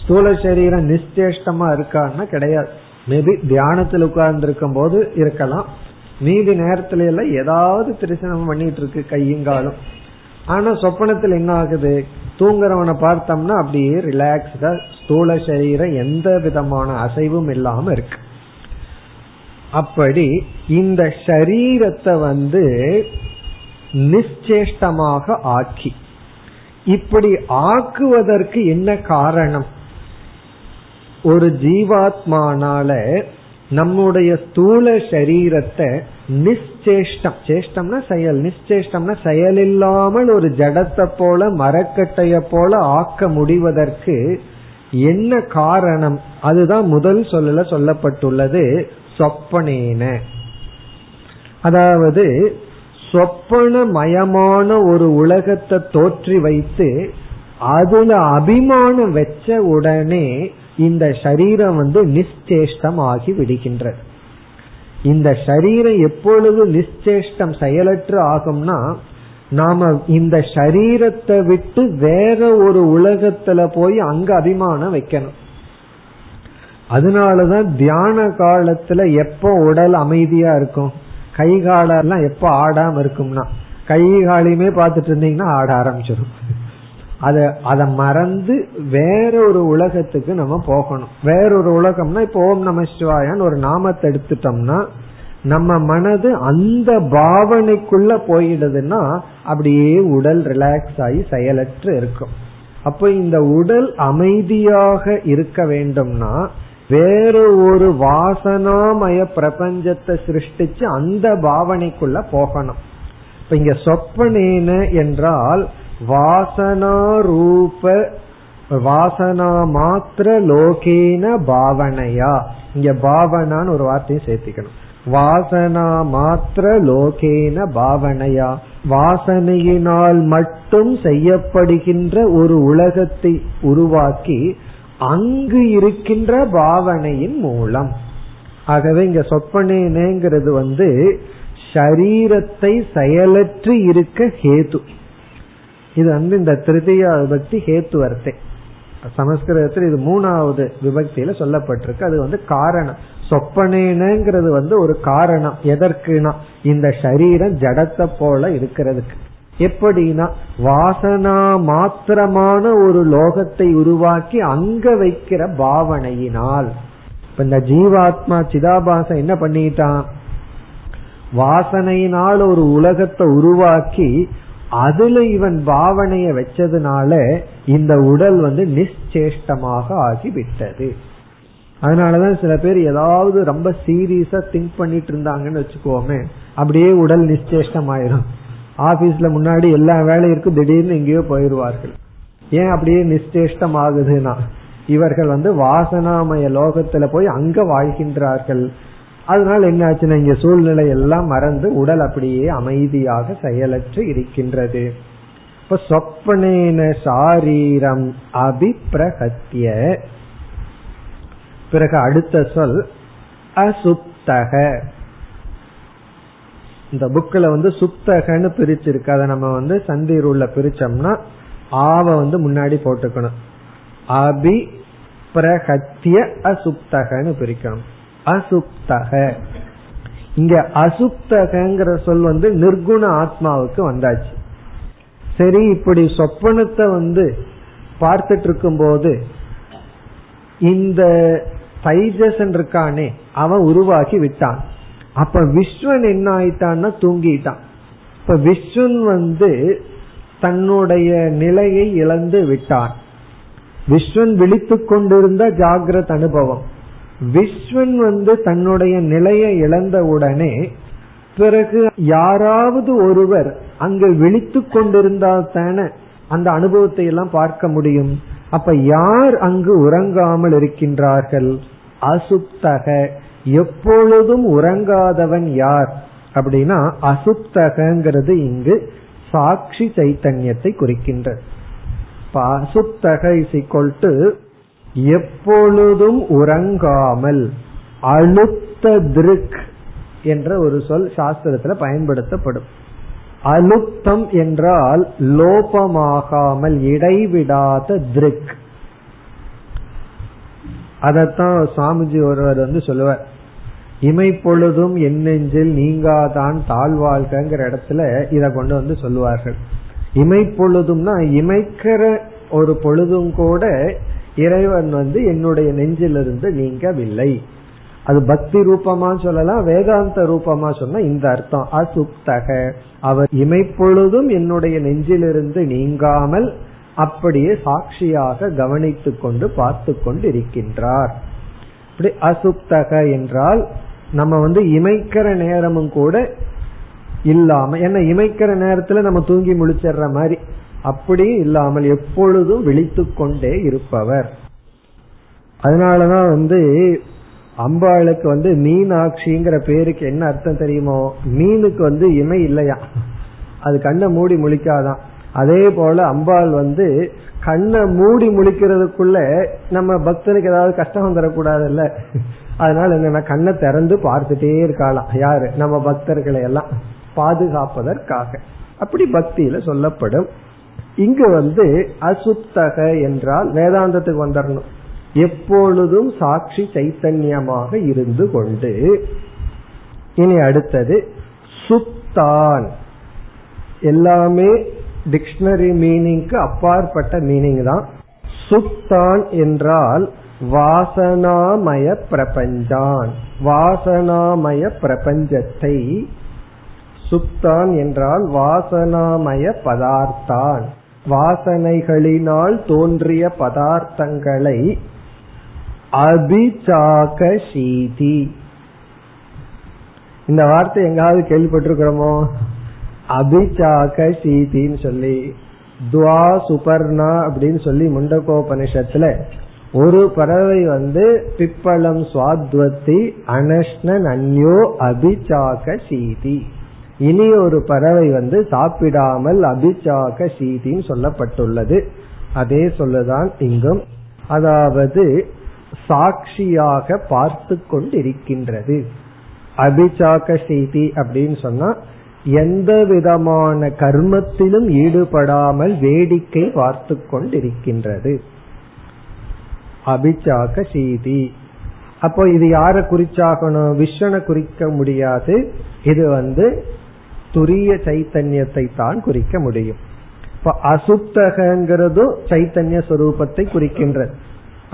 ஸ்தூல சரீரம் நிச்சேஷ்டமா இருக்கான்னா கிடையாது. மேபி தியானத்தில் உட்கார்ந்து இருக்கும் போது இருக்கலாம், மீதி நேரத்துல எல்லாம் ஏதாவது திருச்சனம் பண்ணிட்டு இருக்கு கையங்காலும். ஆனா சொப்பனத்தில் என்ன ஆகுது? தூங்குறவனை பார்த்தோம்னா அப்படியே ரிலாக்ஸ்டா ஸ்தூல சரீரம் எந்த விதமான அசைவும் இல்லாம இருக்கு. அப்படி இந்த சரீரத்தை நிச்சேஷ்டமாக ஆக்கி, இப்படி ஆக்குவதற்கு என்ன காரணம்? ஒரு ஜீவாத்மானால நம்முடைய ஸ்தூல சரீரத்தை நிச்சேஷ்டம், சேஷ்டம்னா செயல், நிச்சேஷ்டம்னா செயல் இல்லாமல் ஒரு ஜடத்தை போல மரக்கட்டைய போல ஆக்க முடிவதற்கு என்ன காரணம்? அதுதான் முதல் சொல்லல சொல்லப்பட்டுள்ளது சொப்பனேன. அதாவது சொப்பனமயமான ஒரு உலகத்தை தோற்றி வைத்து அதுல அபிமானம் வச்ச உடனே இந்த சரீரம் நிச்சேஷ்டம் ஆகி விடுகின்றது. இந்த சரீரம் எப்பொழுது நிச்சேஷ்டம் செயலற்று ஆகும்னா, நாம இந்த சரீரத்தை விட்டு வேற ஒரு உலகத்துல போய் அங்க அபிமானம் வைக்கணும். அதனாலதான் தியான காலத்துல எப்போ உடல் அமைதியா இருக்கும், கை காலெல்லாம் எப்ப ஆடாம இருக்கும்னா, கை காலையுமே பார்த்துட்டு இருந்தீங்கன்னா ஆட ஆரம்பிச்சிடும். அதை மறந்து வேற ஒரு உலகத்துக்கு நம்ம போகணும். வேற ஒரு உலகம்னா இப்போ ஓம் நம சிவாயான்னு ஒரு நாமத்தை எடுத்துட்டோம்னா நம்ம மனது அந்த பாவனைக்குள்ள போயிடுதுன்னா அப்படியே உடல் ரிலாக்ஸ் ஆகி செயலற்று இருக்கும். அப்போ இந்த உடல் அமைதியாக இருக்க வேண்டும்னா வேற ஒரு வாசனாமய பிரபஞ்சத்தை சிருஷ்டிச்சு அந்த பாவனைக்குள்ள போகணும். இப்ப இங்க சொப்பனேன என்றால் வாசனா மாத்திர லோகேன பாவனையா. இங்க பாவனான்னு ஒரு வார்த்தையை சேர்த்திக்கணும். வாசனா மாத்திர லோகேன பாவனையா, வாசனையினால் மட்டும் செய்யப்படுகின்ற ஒரு உலகத்தை உருவாக்கி அங்கு இருக்கின்ற பாவனையின் மூலம். ஆகவே இங்க சொப்பனேனேங்கிறது சரீரத்தை செயலற்று இருக்க ஹேது. இது இந்த திருத்திய விபக்தி ஹேத்து வார்த்தை. சமஸ்கிருதத்தில் இது மூணாவது விபக்தியில சொல்லப்பட்டிருக்கு. அது காரணம். சொப்பனேனங்கிறது ஒரு காரணம். எதற்குனா இந்த சரீரம் ஜடத்தை போல இருக்கிறதுக்கு. எப்படின்னா வாசனா மாத்திரமான ஒரு லோகத்தை உருவாக்கி அங்க வைக்கிற பாவனையினால். இப்ப இந்த ஜீவாத்மா சிதாபாசம் என்ன பண்ணிட்டான்? வாசனையினால் ஒரு உலகத்தை உருவாக்கி அதுல இவன் பாவனைய வச்சதுனால இந்த உடல் நிச்சேஷ்டமாக ஆகிவிட்டது. அதனாலதான் சில பேர் ஏதாவது ரொம்ப சீரியஸா திங்க் பண்ணிட்டு இருந்தாங்கன்னு வச்சுக்கோமே, அப்படியே உடல் நிச்சேஷ்டம் ஆயிரும். ஆபீஸ்ல முன்னாடி எல்லா வேலைக்கும் திடீர்னு எங்கேயோ போயிருவார்கள். ஏன் அப்படியே நிச்சேஷ்டம் ஆகுதுன்னா, இவர்கள் வாசனாமய லோகத்துல போய் அங்க வாழ்கின்றார்கள். அதனால என்ன ஆச்சுன்னா, இங்க சூழ்நிலை எல்லாம் மறந்து உடல் அப்படியே அமைதியாக செயலற்று இருக்கின்றது. இப்ப சொப்பனேன சாரீரம் அபிப்ரஹத்ய, பிறகு அடுத்த சொல் அசுப்தக. இந்த புக்ல சுப்தகன்னு பிரிச்சிருக்கு. அதை நம்ம சந்தி ரூல்ல பிரிச்சோம்னா ஆவ முன்னாடி போட்டுக்கணும். அபிப்ரஹத்ய அசுப்தகன்னு பிரிக்கணும். அசுப்தக, இங்க அசுப்தகங்கிற சொல் நிர்குண ஆத்மாவுக்கு வந்தாச்சு. சரி, இப்படி சொப்பனத்தை பார்த்துட்டு இருக்கும் போது இந்த தைஜசன் இருக்கானே அவன் உருவாகி விட்டான். அப்ப விஸ்வன் என்ன ஆயிட்டான்னா தூங்கிட்டான். இப்ப விஸ்வன் தன்னுடைய நிலையை இழந்து விட்டான். விஸ்வன் விழித்து கொண்டிருந்த ஜாகிரத் அனுபவம், விஸ்வன் தன்னுடைய நிலையை இழந்தவுடனே பிறகு யாராவது ஒருவர் அங்கு விழித்து கொண்டிருந்தால் தானே அந்த அனுபவத்தை எல்லாம் பார்க்க முடியும். அப்ப யார் அங்கு உறங்காமல் இருக்கின்றார்கள்? அசுப்தக. எப்பொழுதும் உறங்காதவன் யார் அப்படின்னா அசுப்தகங்கிறது இங்கு சாட்சி சைத்தன்யத்தை குறிக்கின்றது. அசுப்தக இஸ் ஈக்வல் டு எப்பொழுதும் உறங்காமல். அலுப்த திருக் என்ற ஒரு சொல் சாஸ்திரத்துல பயன்படுத்தப்படும். அலுப்தம் என்றால் லோபமாகாமல், இடைவிடாத திருக். அதத்தான் சுவாமிஜி ஒருவர் சொல்லுவார், இமைப்பொழுதும் என் நெஞ்சில் நீங்காதான் தாழ்வாழ்கிற இடத்துல இத கொண்டு சொல்லுவார்கள். இமைப்பொழுதும்னா இமைக்கிற ஒரு பொழுதும் கூட இறைவன் என்னுடைய நெஞ்சிலிருந்து நீங்கவில்லை. அது பக்தி ரூபமா சொல்லலாம், வேதாந்த ரூபமா சொன்னா இந்த அர்த்தம். அசுப்தக, அவர் இமைப்பொழுதும் என்னுடைய நெஞ்சிலிருந்து நீங்காமல் அப்படியே சாட்சியாக கவனித்து கொண்டு பார்த்து கொண்டு இருக்கின்றார். இப்படி அசுப்தக என்றால் நம்ம இமைக்கிற நேரமும் கூட இல்லாம, ஏன்னா இமைக்கிற நேரத்துல நம்ம தூங்கி முழிச்சிடுற மாதிரி அப்படி இல்லாமல் எப்பொழுதும் விழித்து கொண்டே இருப்பவர். அதனாலதான் அம்பாளுக்கு மீனாட்சிங்கிற பேருக்கு என்ன அர்த்தம் தெரியுமோ? மீனுக்கு இமை இல்லையா, அது கண்ணை மூடி முழிக்காதான். அதே போல அம்பாள் கண்ணை மூடி முழிக்கிறதுக்குள்ள நம்ம பக்தனுக்கு ஏதாவது கஷ்டம் வந்துடக்கூடாதுல்ல, அதனால என்னன்னா கண்ணை திறந்து பார்த்துட்டே இருக்கலாம். யாரு? நம்ம பக்தர்களை எல்லாம் பாதுகாப்பதற்காக. அப்படி பக்தியில சொல்லப்படும். இங்கு அசுப்தக என்றால் வேதாந்தத்துக்கு வந்துடணும், எப்பொழுதும் சாட்சி சைத்தன்யமாக இருந்து கொண்டு. இனி அடுத்தது சுப்தான். எல்லாமே டிக்ஷனரி மீனிங்க்கு அப்பாற்பட்ட மீனிங் தான். சுப்தான் என்றால் வாசனாமய பிரபஞ்சான், வாசனாமய பிரபஞ்சத்தை. சுப்தான் என்றால் வாசனாமய பதார்த்தான், வாசனைகளினால் தோன்றிய பதார்த்தங்களை. அபிசாகசீதி, இந்த வார்த்தை எங்காவது கேள்விப்பட்டிருக்கிறோமோ? அபிசாகசீதின்னு சொல்லி துவா சுபர்ணா அப்படின்னு சொல்லி முண்டகோபனிஷத்துல ஒரு பறவை பிப்பளம் சுவாத்வதி அனஷ்ணன் அன்யோ அபிசாகசீதி. இனி ஒரு பறவை சாப்பிடாமல் அபிச்சாக சீதின்னு சொல்லப்பட்டுள்ளது. அதே சொல்லுதான் இங்கும், அதாவது சாட்சியாக பார்த்து கொண்டிருக்கின்றது. அபிச்சாக சீதி அப்படின்னு சொன்னா எந்த விதமான கர்மத்திலும் ஈடுபடாமல் வேடிக்கை பார்த்து கொண்டிருக்கின்றது. அபிச்சாக சீதி. அப்போ இது யாரை குறிச்சாகணும்? விஸ்வனை குறிக்க முடியாது. இது துரிய சைத்தன்யத்தை தான் குறிக்க முடியும். இப்ப அசுப்தகங்கிறதும் சைத்தன்ய சொரூபத்தை குறிக்கின்றது.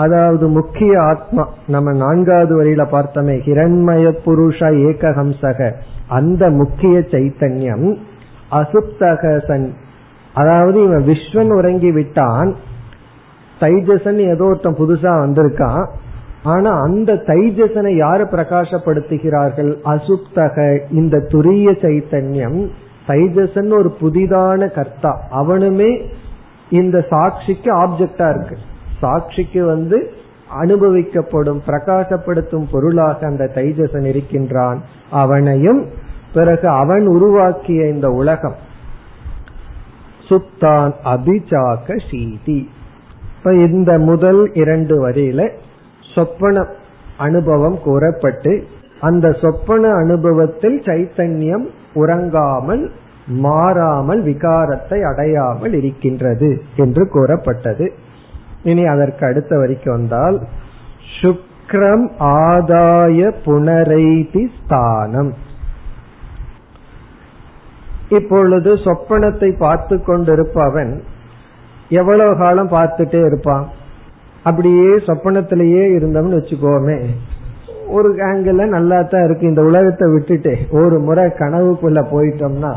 அதாவது முக்கிய ஆத்மா, நம்ம 4வது வரியில பார்த்தோமே, ஹிரண்மய புருஷ ஏகஹம்சக அந்த முக்கிய சைத்தன்யம் அசுப்தகசன். அதாவது இவன் விஸ்வன் உறங்கி விட்டான், தைஜசன் ஏதோ ஒருத்தன் புதுசா வந்திருக்கான். ஆனா அந்த தைஜசனை யாரு பிரகாசப்படுத்துகிறார்கள்? அசுப்தக, இந்த துரிய சைத்தன்யம். தைஜசன் ஒரு புதிதான கர்த்தா, அவனுமே இந்த சாட்சிக்கு ஆப்ஜெக்டா இருக்கு. சாட்சிக்கு அனுபவிக்கப்படும் பிரகாசப்படுத்தும் பொருளாக அந்த தைஜசன் இருக்கின்றான். அவனையும் பிறகு அவன் உருவாக்கிய இந்த உலகம் சுத்தான் அபிசாக சீதி. இப்ப இந்த முதல் இரண்டு வரையில சொப்பன அனுபவம் கூறப்பட்டு, அந்த சொப்பன அனுபவத்தில் சைத்தன்யம் உறங்காமல் மாறாமல் விகாரத்தை அடையாமல் இருக்கின்றது என்று கூறப்பட்டது. இனி அதற்கு அடுத்த வரைக்கும் வந்தால் சுக்ரம் ஆதாய புனரைதி ஸ்தானம். இப்பொழுது சொப்பனத்தை பார்த்து கொண்டிருப்பவன் எவ்வளவு காலம் பார்த்துட்டே இருப்பான்? அப்படியே சொப்பனத்திலேயே இருந்தவன் வச்சுக்கோமே, ஒரு ஆங்கிள் நல்லா தான் இருக்கு, இந்த உலகத்தை விட்டுட்டு ஒரு முறை கனவுக்குள்ள போயிட்டோம்னா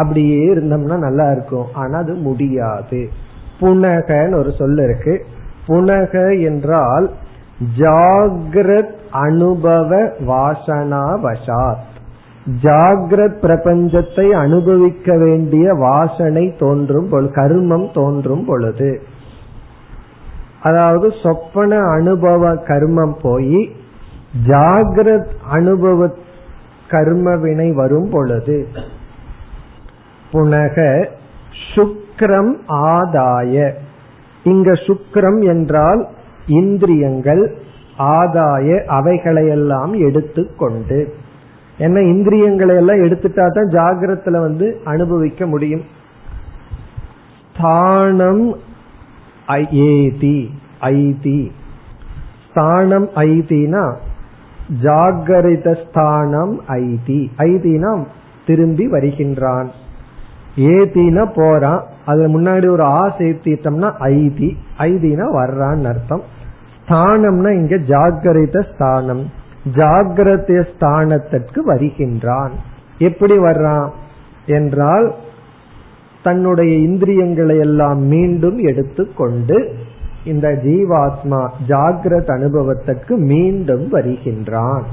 அப்படியே இருந்தோம்னா நல்லா இருக்கும். ஆனா அது முடியாது. புனகன்னு ஒரு சொல் இருக்கு. புனக என்றால் ஜாகிரத் அனுபவ வாசனா வசாத். ஜாகிரத் பிரபஞ்சத்தை அனுபவிக்க வேண்டிய வாசனை தோன்றும் பொழுது, கர்மம் தோன்றும் பொழுது, அதாவது சொப்பன அனுபவ கர்மம் போய் ஜாகிரத் அனுபவ கர்மவினை வரும் பொழுது புனக சுக்ரம் ஆதாய. இங்க சுக்ரம் என்றால் இந்திரியங்கள், ஆதாய அவைகளையெல்லாம் எடுத்துக்கொண்டு. ஏன்னா இந்திரியங்களை எல்லாம் எடுத்துட்டா தான் ஜாகிரத்துல அனுபவிக்க முடியும். ஸ்தானம் ஐதி ஐதி, ஸ்தானம் ஐதினா ஜாகரித ஸ்தானம் ஐதி, ஐதினா திரும்பி வருகின்றான், ஏதினா போறான், அதுல முன்னாடி ஒரு ஆ சேர்த்திட்டம்னா ஐதி, ஐதினா வர்றான்னு அர்த்தம். ஸ்தானம்னா இங்க ஜாகரித ஸ்தானம், ஜாகிரத ஸ்தானத்திற்கு வருகின்றான். எப்படி வர்றான் என்றால் தன்னுடைய இந்திரியங்களை எல்லாம் மீண்டும் எடுத்துக்கொண்டு இந்த ஜீவாத்மா ஜாகிரத அனுபவத்திற்கு மீண்டும் வருகின்றான்.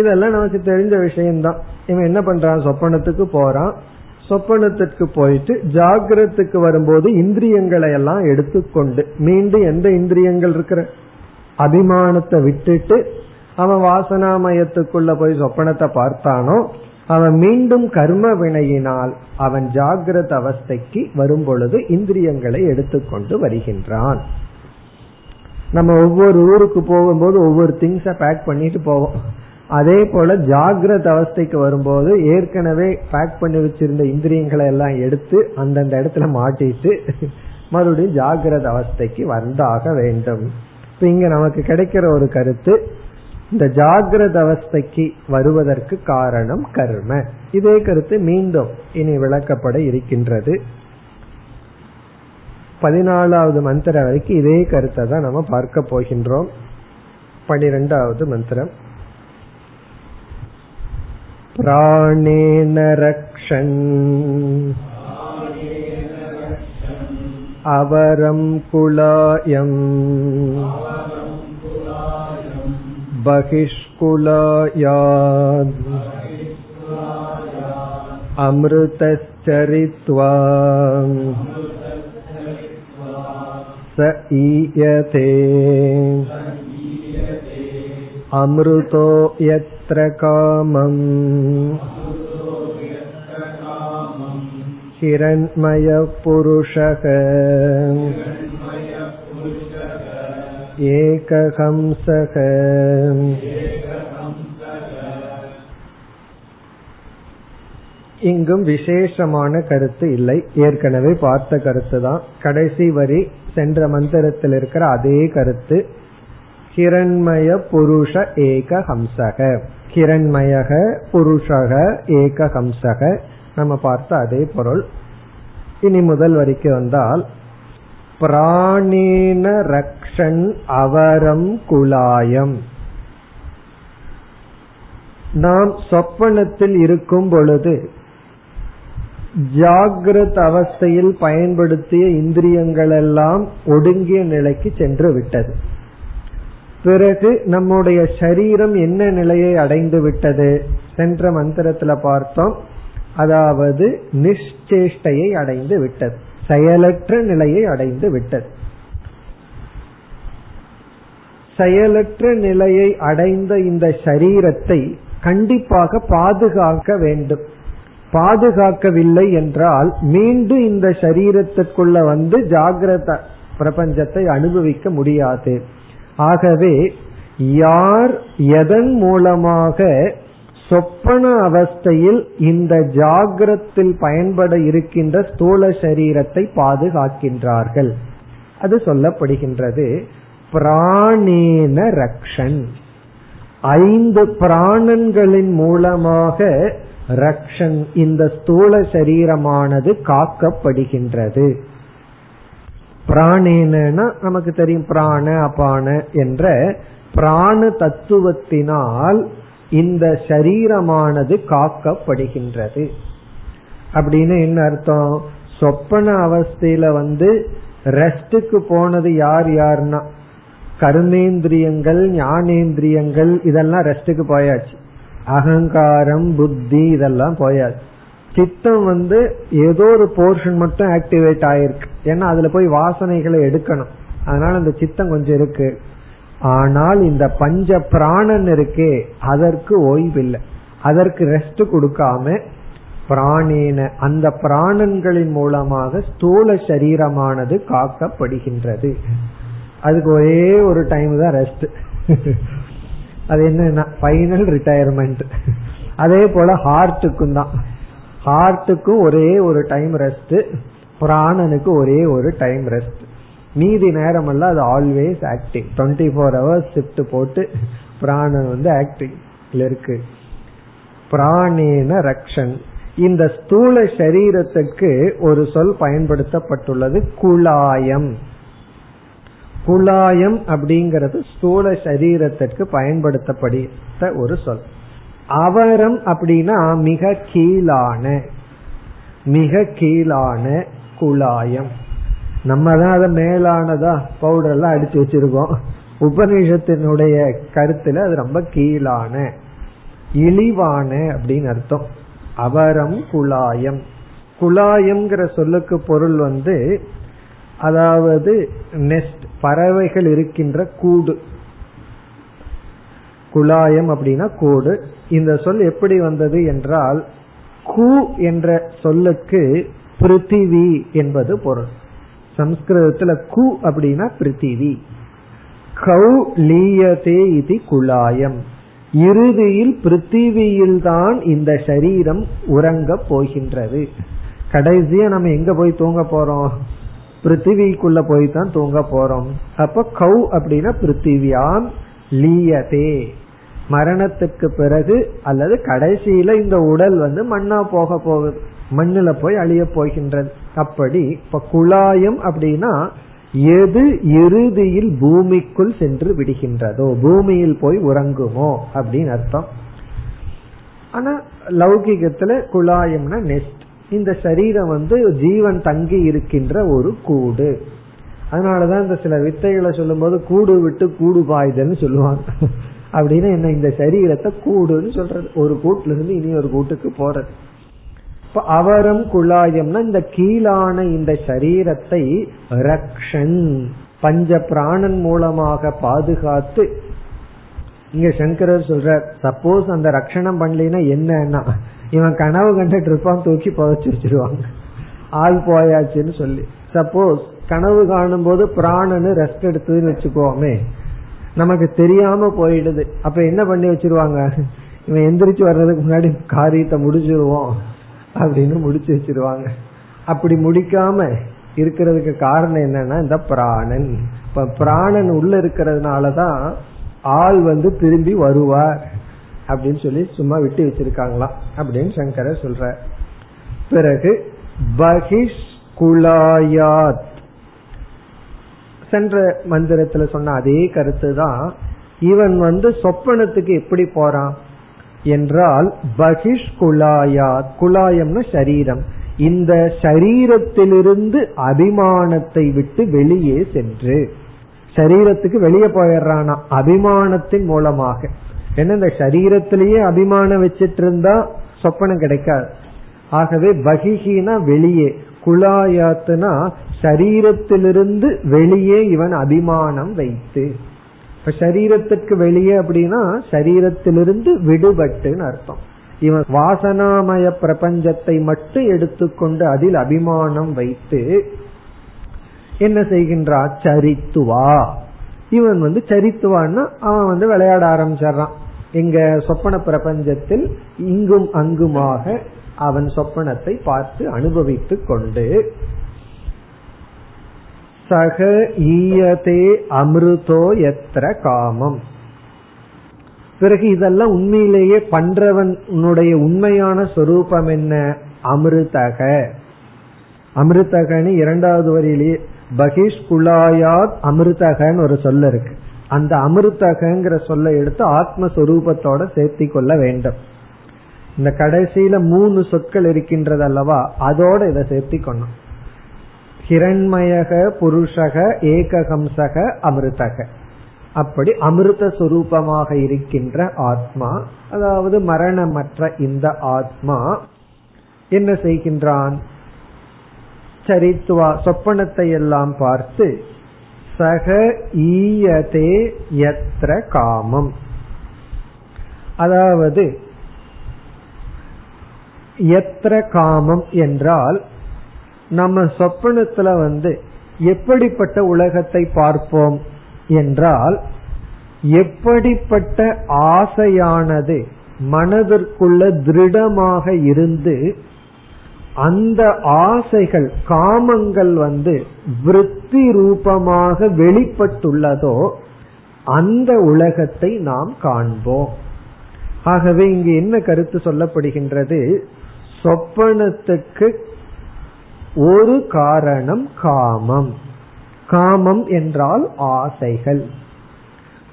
இதெல்லாம் நமக்கு தெரிஞ்ச விஷயம்தான். இவன் என்ன பண்றான்? சொப்பனத்துக்கு போறான். சொப்பனத்திற்கு போயிட்டு ஜாகிரத்துக்கு வரும்போது இந்திரியங்களை எல்லாம் எடுத்துக்கொண்டு மீண்டும் எந்த இந்திரியங்கள் இருக்கிற அபிமானத்தை விட்டுட்டு அவன் வாசனாமயத்துக்குள்ள போய் சொப்பனத்தை பார்த்தானோ அவன் மீண்டும் கர்ம வினையினால் அவன் ஜாகிரத அவஸ்தைக்கு வரும் பொழுது இந்திரியங்களை எடுத்துக்கொண்டு வருகின்றான். நம்ம ஒவ்வொரு ஊருக்கு போகும்போது ஒவ்வொரு திங்ஸ பேக் பண்ணிட்டு போவோம். அதே போல ஜாகிரத அவஸ்தைக்கு வரும்போது ஏற்கனவே பேக் பண்ணி வச்சிருந்த இந்திரியங்களை எல்லாம் எடுத்து அந்தந்த இடத்துல மாட்டிட்டு மறுபடியும் ஜாகிரத அவஸ்தைக்கு வந்தாக வேண்டும். இப்ப இங்க நமக்கு கிடைக்கிற ஒரு கருத்து, இந்த ஜாகிரத அவஸ்தைக்கு வருவதற்கு காரணம் கர்ம. இதே கருத்து மீண்டும் இனி விளக்கப்பட இருக்கின்றது. 14வது மந்திர வரைக்கும் இதே கருத்தை தான் நம்ம பார்க்க போகின்றோம். 12வது மந்திரம் பிராணேன ரக்ஷன் அவரம் குலாயம் பகிஷ்குலாயாத் அம்ருதச்சரித்வா ச ஈயதே அம்ருதோ யத்ர காமம் ஹிரண்மய புருஷக ஏகஹம்சக. இங்கும் விசேஷமான கருத்து இல்லை, ஏற்கனவே பார்த்த கருத்து தான். கடைசி வரி சென்ற மந்திரத்தில் இருக்கிற அதே கருத்து. ஹிரண்மய புருஷ ஏகஹம்சக, ஹிரண்மயக புருஷக ஏகஹம்சக, நம்ம பார்த்த அதே பொருள். இனி முதல் வரிக்கு வந்தால் பிராணேன ரக்ஷன் அவரம் குலாயம். நாம் சொப்பனத்தில் இருக்கும் பொழுது ஜாகிரத அவஸ்தையில் பயன்படுத்திய இந்திரியங்கள் எல்லாம் ஒடுங்கிய நிலைக்கு சென்று விட்டது. பிறகு நம்முடைய சரீரம் என்ன நிலையை அடைந்து விட்டது? சென்ற மந்திரத்துல பார்த்தோம். அதாவது நிச்சேஷ்டையை அடைந்து விட்டது, செயலற்ற நிலையை அடைந்து விட்டது. செயலற்ற நிலையை அடைந்த இந்த சரீரத்தை கண்டிப்பாக பாதுகாக்க வேண்டும். பாதுகாக்கவில்லை என்றால் மீண்டும் இந்த சரீரத்துக்குள்ள வந்து ஜாகிரத பிரபஞ்சத்தை அனுபவிக்க முடியாது. ஆகவே யார் எதன் மூலமாக சொப்பன அவஸ்தையில் இந்த ஜாகிரத்தில் பயன்பட இருக்கின்ற ஸ்தூல சரீரத்தை பாதுகாக்கின்றார்கள் அது சொல்லப்படுகின்றது. பிராணேன ரக்ஷன், 5 பிராணன்களின் மூலமாக ரக்ஷன் இந்த ஸ்தூல சரீரமானது காக்கப்படுகின்றது. பிராணேனா நமக்கு தெரியும், பிராண அபான என்ற பிராண தத்துவத்தினால் இந்த சரீரமானது காக்கப்படுகின்றது. அப்படின்னு என்ன அர்த்தம்? சொப்பன அவஸ்தையில வந்து ரெஸ்டுக்கு போனது யார் யாருன்னா கர்மேந்திரியங்கள், ஞானேந்திரியங்கள் இதெல்லாம் ரெஸ்டுக்கு போயாச்சு. அகங்காரம், புத்தி இதெல்லாம் போயாது. சித்தம் வந்து ஏதோ ஒரு போர்ஷன் மட்டும் ஆக்டிவேட் ஆயிருக்கு, ஏன்னா அதுல போய் வாசனைகளை எடுக்கணும், அதனால அந்த சித்தம் கொஞ்சம் இருக்கு. ஆனால் இந்த பஞ்ச பிராணன் இருக்கே அதற்கு ஓய்வில்லை, அதற்கு ரெஸ்ட் கொடுக்காம பிராணேன அந்த பிராணன்களின் மூலமாக ஸ்தூல சரீரமானது காக்கப்படுகின்றது. அதுக்கு ஒரே ஒரு டைம் தான் ரெஸ்ட், அது என்னன்னா ஃபைனல் ரிட்டையர்மெண்ட். அதே போல ஹார்ட்டுக்கும் தான், ஹார்ட்டுக்கும் ஒரே ஒரு டைம் ரெஸ்ட், பிராணனுக்கு ஒரே ஒரு டைம் ரெஸ்ட். மீதி நேரம் எல்லாம் அது ஆல்வேஸ் ஆக்டிவ், 24 hours ஷிஃப்ட் போட்டு பிராணன் வந்து ஆக்டிவ்ல இருக்கு. பிராணேன ரக்ஷன். இந்த ஸ்தூல சரீரத்துக்கு ஒரு சொல் பயன்படுத்தப்பட்டுள்ளது, குலாயம். குலாயம் அப்படிங்கிறது ஸ்தூல சரீரத்திற்கு பயன்படுத்தப்பட்ட ஒரு சொல். அவரம் அப்படின்னா மிக கீழான, மிக கீழான குலாயம். நம்ம தான் அதை மேலானதா பவுடர் எல்லாம் அடிச்சு வச்சிருக்கோம். உபநிஷத்தினுடைய கருத்துல அது ரொம்ப கீழான, இழிவான அப்படின்னு அர்த்தம். அவரம் குலாயம். குலாயம்ங்கிற சொல்லுக்கு பொருள் வந்து அதாவது நெஸ்ட், பறவைகள் இருக்கின்ற கூடு. குலாயம் அப்படின்னா கூடு. இந்த சொல் எப்படி வந்தது என்றால் கூ என்ற சொல்லுக்கு பிருத்திவி என்பது பொருள். சம்ஸ்கிருதத்துல கு அப்படின்னா பிருத்திவி. கௌலியதே இதி குலாயம். இறுதியில் பிருத்திவியில் தான் இந்த சரீரம் உறங்க போகின்றது. கடைசியா நம்ம எங்க போய் தூங்க போறோம்? பிருத்திவிக்குள்ள போய் தான் தூங்க போறோம். அப்ப கௌ அப்படின்னா பிருத்திவியாம் லீயதே. மரணத்துக்கு பிறகு அல்லது கடைசியில இந்த உடல் வந்து மண்ணா போக போகுது, மண்ணுல போய் அழிய போகின்றது. அப்படி இப்ப குலாயம் அப்படின்னா எது இறுதியில் பூமிக்குள் சென்று விடுகின்றதோ, பூமியில் போய் உறங்குமோ அப்படின்னு அர்த்தம். ஆனா லௌகிகத்துல குலாயம்னா நெஸ்ட். இந்த சரீரம் வந்து ஜீவன் தங்கி இருக்கின்ற ஒரு கூடு. அதனாலதான் இந்த சில வித்தைகளை சொல்லும் போது கூடு விட்டு கூடு பாய்தல்னு சொல்லுவாங்க. அப்படின்னா என்ன, இந்த சரீரத்தை கூடுன்னு சொல்றது, ஒரு கூட்டுல இருந்து இனி ஒரு கூட்டுக்கு போறது. இப்ப அவரம் குலாயம்னா இந்த கீழான இந்த சரீரத்தை ரக்ஷன் பஞ்ச பிராணன் மூலமாக பாதுகாத்து. இங்க சங்கரர் சொல்ற, சப்போஸ் அந்த ரக்ஷணம் பண்ணலைன்னா என்னன்னா இவன் கனவு கண்ட ட்ரிப்பான் தூக்கி புதைச்சு வச்சிருவாங்க, ஆள் போயாச்சுன்னு சொல்லி. சப்போஸ் கனவு காணும் போது பிராணனு ரெஸ்ட் எடுத்ததுன்னு வச்சுக்கோமே, நமக்கு தெரியாம போயிடுது. அப்ப என்ன பண்ணி வச்சிருவாங்க, இவன் எந்திரிச்சு வர்றதுக்கு முன்னாடி காரியத்தை முடிச்சிருவோம் அப்படின்னு முடிச்சு வச்சிருவாங்க. அப்படி முடிக்காம இருக்கிறதுக்கு காரணம் என்னன்னா இந்த பிராணன். இப்ப பிராணன் உள்ள இருக்கிறதுனாலதான் ஆள் வந்து திரும்பி வருவார் அப்படின்னு சொல்லி சும்மா விட்டு வச்சிருக்காங்களாம் அப்படின்னு சங்கரர் சொல்ற. பிறகு பஹிஷ் குலாயாத், சென்ற மந்திரத்துல சொன்ன அதே கருத்து தான். இவன் வந்து சொப்பனத்துக்கு எப்படி போறான்? என்றால் பகிஷ்குலாயாத், குலாயம்னு சரீரம், இந்த சரீரத்திலிருந்து அபிமானத்தை விட்டு வெளியே சென்று, சரீரத்துக்கு வெளியே போயிடுறானா அபிமானத்தின் மூலமாக. ஏன்னா இந்த சரீரத்திலேயே அபிமானம் வச்சிட்டு இருந்தா சொப்பனம் கிடைக்காது. ஆகவே பகிஹினா வெளியே, குலாயாத்துனா சரீரத்திலிருந்து வெளியே இவன் அபிமானம் வைத்து. இப்ப சரீரத்துக்கு வெளியே அப்படின்னா சரீரத்திலிருந்து விடுபட்டுன்னு அர்த்தம். இவன் வாசனாமய பிரபஞ்சத்தை மட்டும் எடுத்துக்கொண்டு அதில் அபிமானம் வைத்து என்ன செய்கின்றா, சரித்துவா. இவன் சரித்துவான்னா அவன் விளையாட ஆரம்பிச்சான். எங்க சொப்பன பிரபஞ்சத்தில் இங்கும் அங்குமாக அவன் சொப்பனத்தை பார்த்து அனுபவித்துக் கொண்டு, சக ஈயதே அமிர்தோ யத்ர காமம். பிறகு இதெல்லாம் உண்மையிலேயே பண்றவனுடைய உண்மையான சொரூபம் என்ன, அமிர்தக. அமிர்தகன்னு இரண்டாவது வரியிலேயே பகிஷ்குலாயாத் அமிர்தகன்னு ஒரு சொல்ல இருக்கு. அந்த அமிர்தகங்கிற சொல்ல எடுத்து ஆத்மஸ்வரூபத்தோட சேர்த்தி கொள்ள வேண்டும். இந்த கடைசியில 3 சொற்கள் இருக்கின்றது அல்லவா, அதோட இதை சேர்த்தி கொள்ளும். ஹிரண்மயக புருஷக ஏகஹம்சக அமிர்தக. அப்படி அமிர்த சுரூபமாக இருக்கின்ற ஆத்மா, அதாவது மரணமற்ற இந்த ஆத்மா என்ன செய்கின்றான், சரித்துவா சொப்பனத்தை எல்லாம் பார்த்து, சக ஈயதே யத்ர காமம். அதாவது யத்ர காமம் என்றால் நம்ம சொப்பனத்துல எப்படிப்பட்ட உலகத்தை பார்ப்போம் என்றால், எப்படிப்பட்ட ஆசையானது மனதிற்குள்ள திருடமாக இருந்து அந்த ஆசைகள் காமங்கள் விருத்தி ரூபமாக வெளிப்பட்டுள்ளதோ அந்த உலகத்தை நாம் காண்போம். ஆகவே இங்கு என்ன கருத்து சொல்லப்படுகின்றது, சொப்பனத்துக்கு ஒரு காரணம் காமம். காமம் என்றால் ஆசைகள்.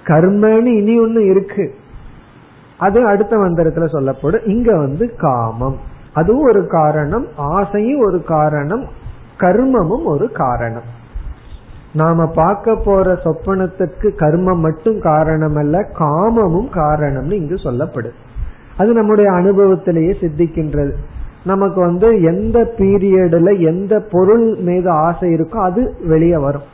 கர்மன்னு இனி ஒண்ணு இருக்கு, அது அடுத்த மந்திரத்துல சொல்லப்படும். இங்க காமம் அதுவும் ஒரு காரணம், ஆசையும் ஒரு காரணம், கர்மமும் ஒரு காரணம். நாம பார்க்க போற சொப்பனத்துக்கு கர்மம் மட்டும் காரணம் அல்ல, காமமும் காரணம்னு இங்கு சொல்லப்படுது. அது நம்முடைய அனுபவத்திலேயே சித்திக்கின்றது. நமக்கு எந்த பீரியட்ல எந்த பொருள் மீது ஆசை இருக்கோ அது வெளியே வரும்.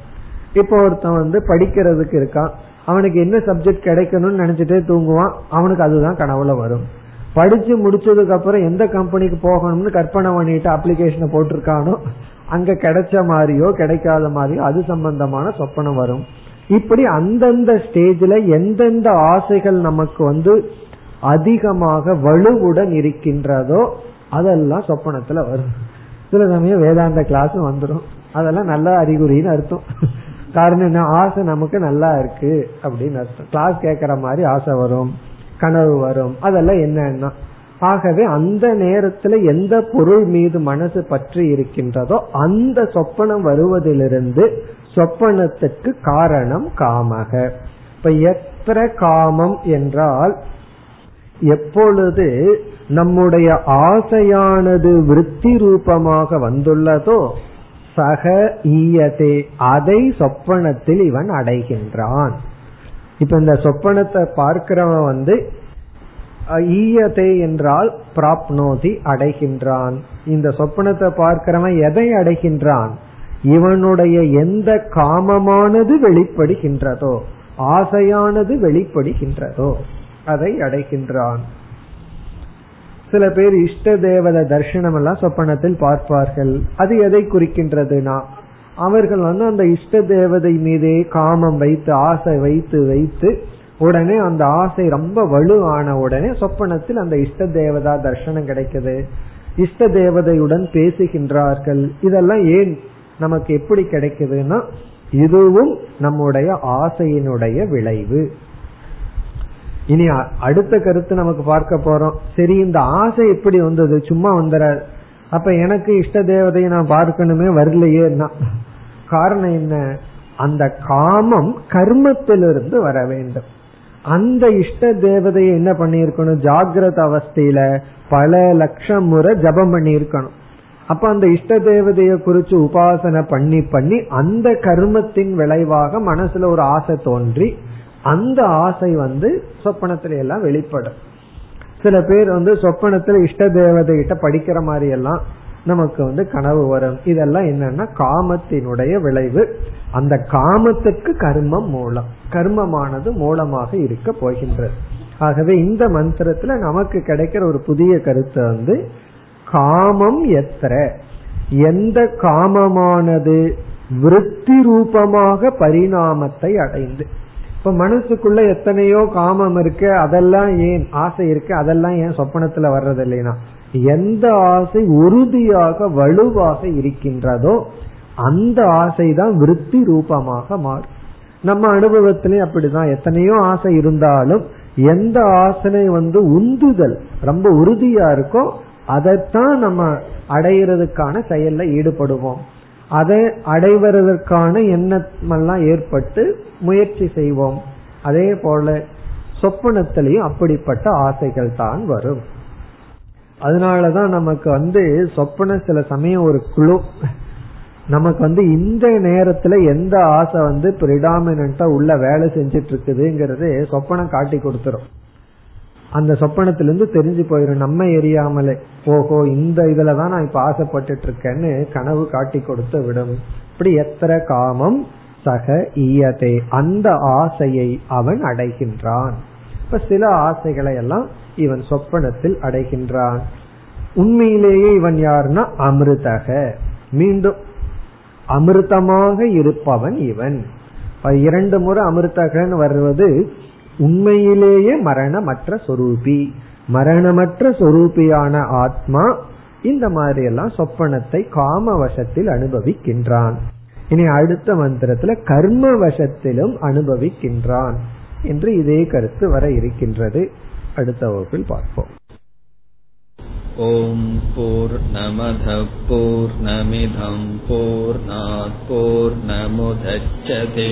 இப்போ ஒருத்தன் படிக்கிறதுக்கு இருக்கான், அவனுக்கு என்ன சப்ஜெக்ட் கிடைக்கணும்னு நினைச்சிட்டே தூங்குவான், அவனுக்கு அதுதான் கனவுல வரும். படிச்சு முடிச்சதுக்கு அப்புறம் எந்த கம்பெனிக்கு போகணும்னு கற்பனை பண்ணிட்டு அப்ளிகேஷனை போட்டிருக்கானோ அங்க கிடைச்ச மாதிரியோ கிடைக்காத மாதிரியோ அது சம்பந்தமான சொப்பனம் வரும். இப்படி அந்தந்த ஸ்டேஜ்ல எந்தெந்த ஆசைகள் நமக்கு அதிகமாக வலுவுடன் இருக்கின்றதோ அதெல்லாம் சொப்பனத்துல வரும். சில சமயம் வேதாந்த கிளாஸ் வந்துடும், அதெல்லாம் நல்ல அறிகுறின்னு அர்த்தம். காரணம் என்ன, ஆசை நமக்கு நல்லா இருக்கு அப்படின்னு அர்த்தம். கிளாஸ் கேட்கற மாதிரி ஆசை வரும், கனவு வரும், அதெல்லாம் என்னன்னா. ஆகவே அந்த நேரத்துல எந்த பொருள் மீது மனசு பற்றி இருக்கின்றதோ அந்த சொப்பனம் வருவதிலிருந்து சொப்பனத்துக்கு காரணம் காமக. இப்ப எத்திர காமம் என்றால் எப்பொழுது நம்முடைய ஆசையானது விருத்தி ரூபமாக வந்துள்ளதோ சக ஈயதே, அதை சொப்பனத்தில் இவன் அடைகின்றான். இப்ப இந்த சொப்பனத்தை பார்க்கிறவன் ஈயதே என்றால் பிராப்னோதி அடைகின்றான். இந்த சொப்பனத்தை பார்க்கிறவன் எதை அடைகின்றான், இவனுடைய எந்த காமமானது வெளிப்படுகின்றதோ ஆசையானது வெளிப்படுகின்றதோ அதை அடைகின்றான். சில பேர் இஷ்ட தேவத தரிசனம் எல்லாம் சொப்பனத்தில் பார்ப்பார்கள். அது எதை குறிக்கின்றதுனா, அவர்கள் அந்த இஷ்ட தேவதை மீதே காமம் வைத்து ஆசை வைத்து வைத்து உடனே அந்த ஆசை ரொம்ப வலுவான உடனே சொப்பனத்தில் அந்த இஷ்ட தேவதா தரிசனம் கிடைக்குது, இஷ்ட தேவதையுடன் பேசுகின்றார்கள். இதெல்லாம் ஏன் நமக்கு எப்படி கிடைக்குதுன்னா, இதுவும் நம்முடைய ஆசையினுடைய விளைவு. இனி அடுத்த கருத்து நமக்கு பார்க்க போறோம். சரி, இந்த ஆசை எப்படி வந்தது, சும்மா வந்துடாது. அப்ப எனக்கு இஷ்ட தேவதையை நான் பார்க்கணுமே வரலையே, காரணம் என்ன, அந்த காமம் கர்மத்திலிருந்து வர வேண்டும். அந்த இஷ்ட தேவதையை என்ன பண்ணிருக்கணும், ஜாகிரத அவஸ்தையில பல லட்சம் முறை ஜபம் பண்ணிருக்கணும். அப்ப அந்த இஷ்ட தேவதைய குறிச்சு உபாசனை பண்ணி பண்ணி அந்த கர்மத்தின் விளைவாக மனசுல ஒரு ஆசை தோன்றி அந்த ஆசை சொப்பனத்தில எல்லாம் வெளிப்படும். சில பேர் சொப்பனத்துல இஷ்ட தேவதைகிட்ட படிக்கிற மாதிரி எல்லாம் நமக்கு கனவு வரும். இதெல்லாம் என்னன்னா காமத்தினுடைய விளைவு. அந்த காமத்துக்கு கர்மம் மூலம், கர்மமானது மூலமாக இருக்க போகின்றது. ஆகவே இந்த மந்திரத்துல நமக்கு கிடைக்கிற ஒரு புதிய கருத்து காமம் எத்திர, எந்த காமமானது விருத்தி ரூபமாக பரிணாமத்தை அடைந்து. இப்ப மனசுக்குள்ள எத்தனையோ காமம் இருக்கு, அதெல்லாம் ஏன் ஆசை இருக்கு, அதெல்லாம் ஏன் சொப்பனத்துல வர்றது இல்லைன்னா, எந்த ஆசை உறுதியாக வலுவாக இருக்கின்றதோ அந்த ஆசைதான் விருத்தி ரூபமாக மாறும். நம்ம அனுபவத்திலயும் அப்படிதான், எத்தனையோ ஆசை இருந்தாலும் எந்த ஆசை உந்துதல் ரொம்ப உறுதியா இருக்கோ அதைத்தான் நம்ம அடையிறதுக்கான செயல்ல ஈடுபடுவோம். அதை அடைவதற்கான எண்ணமெல்லாம் ஏற்பட்டு முயற்சி செய்வோம். அதே போல சொப்பனத்திலையும் அப்படிப்பட்ட ஆசைகள் தான் வரும். அதனாலதான் நமக்கு சொப்பன சில சமயம் ஒரு குழு நமக்கு இந்த நேரத்துல எந்த ஆசை பிரிடாமினா உள்ள வேலை செஞ்சிட்டு இருக்குதுங்கிறது சொப்பனம் காட்டி கொடுத்துரும். அந்த சொப்பனத்திலிருந்து தெரிஞ்சு போயிடும் நம்ம எரியாமலே. ஓஹோ, இந்த இதுலதான் நான் இப்ப ஆசைப்பட்டு இருக்கேன்னு கனவு காட்டி கொடுத்து விடும். இப்படி எத்தனை காமம் சக ஈயதே, அந்த ஆசையை அவன் அடைகின்றான். இப்ப சில ஆசைகளை எல்லாம் இவன் சொப்பனத்தில் அடைகின்றான். உண்மையிலேயே இவன் யாருன்னா அமிர்தக, மீண்டும் அமிர்தமாக இருப்பவன் இவன். இரண்டு முறை அமிர்தகன்னு வருவது உண்மையிலேயே மரணமற்ற சொரூபி, மரணமற்ற சொரூபியான ஆத்மா. இந்த மாதிரி எல்லாம் சொப்பனத்தை காம வசத்தில் அனுபவிக்கின்றான். இனி அடுத்த மந்திரத்துல கர்ம வசத்திலும் அனுபவிக்கின்றான் என்று இதே கருத்து வர இருக்கின்றது. அடுத்த வகுப்பில் பார்ப்போம். ஓம் பூர்ணமத பூர்ணமிதம் பூர்ணாத் பூர்ணமுதச்யதே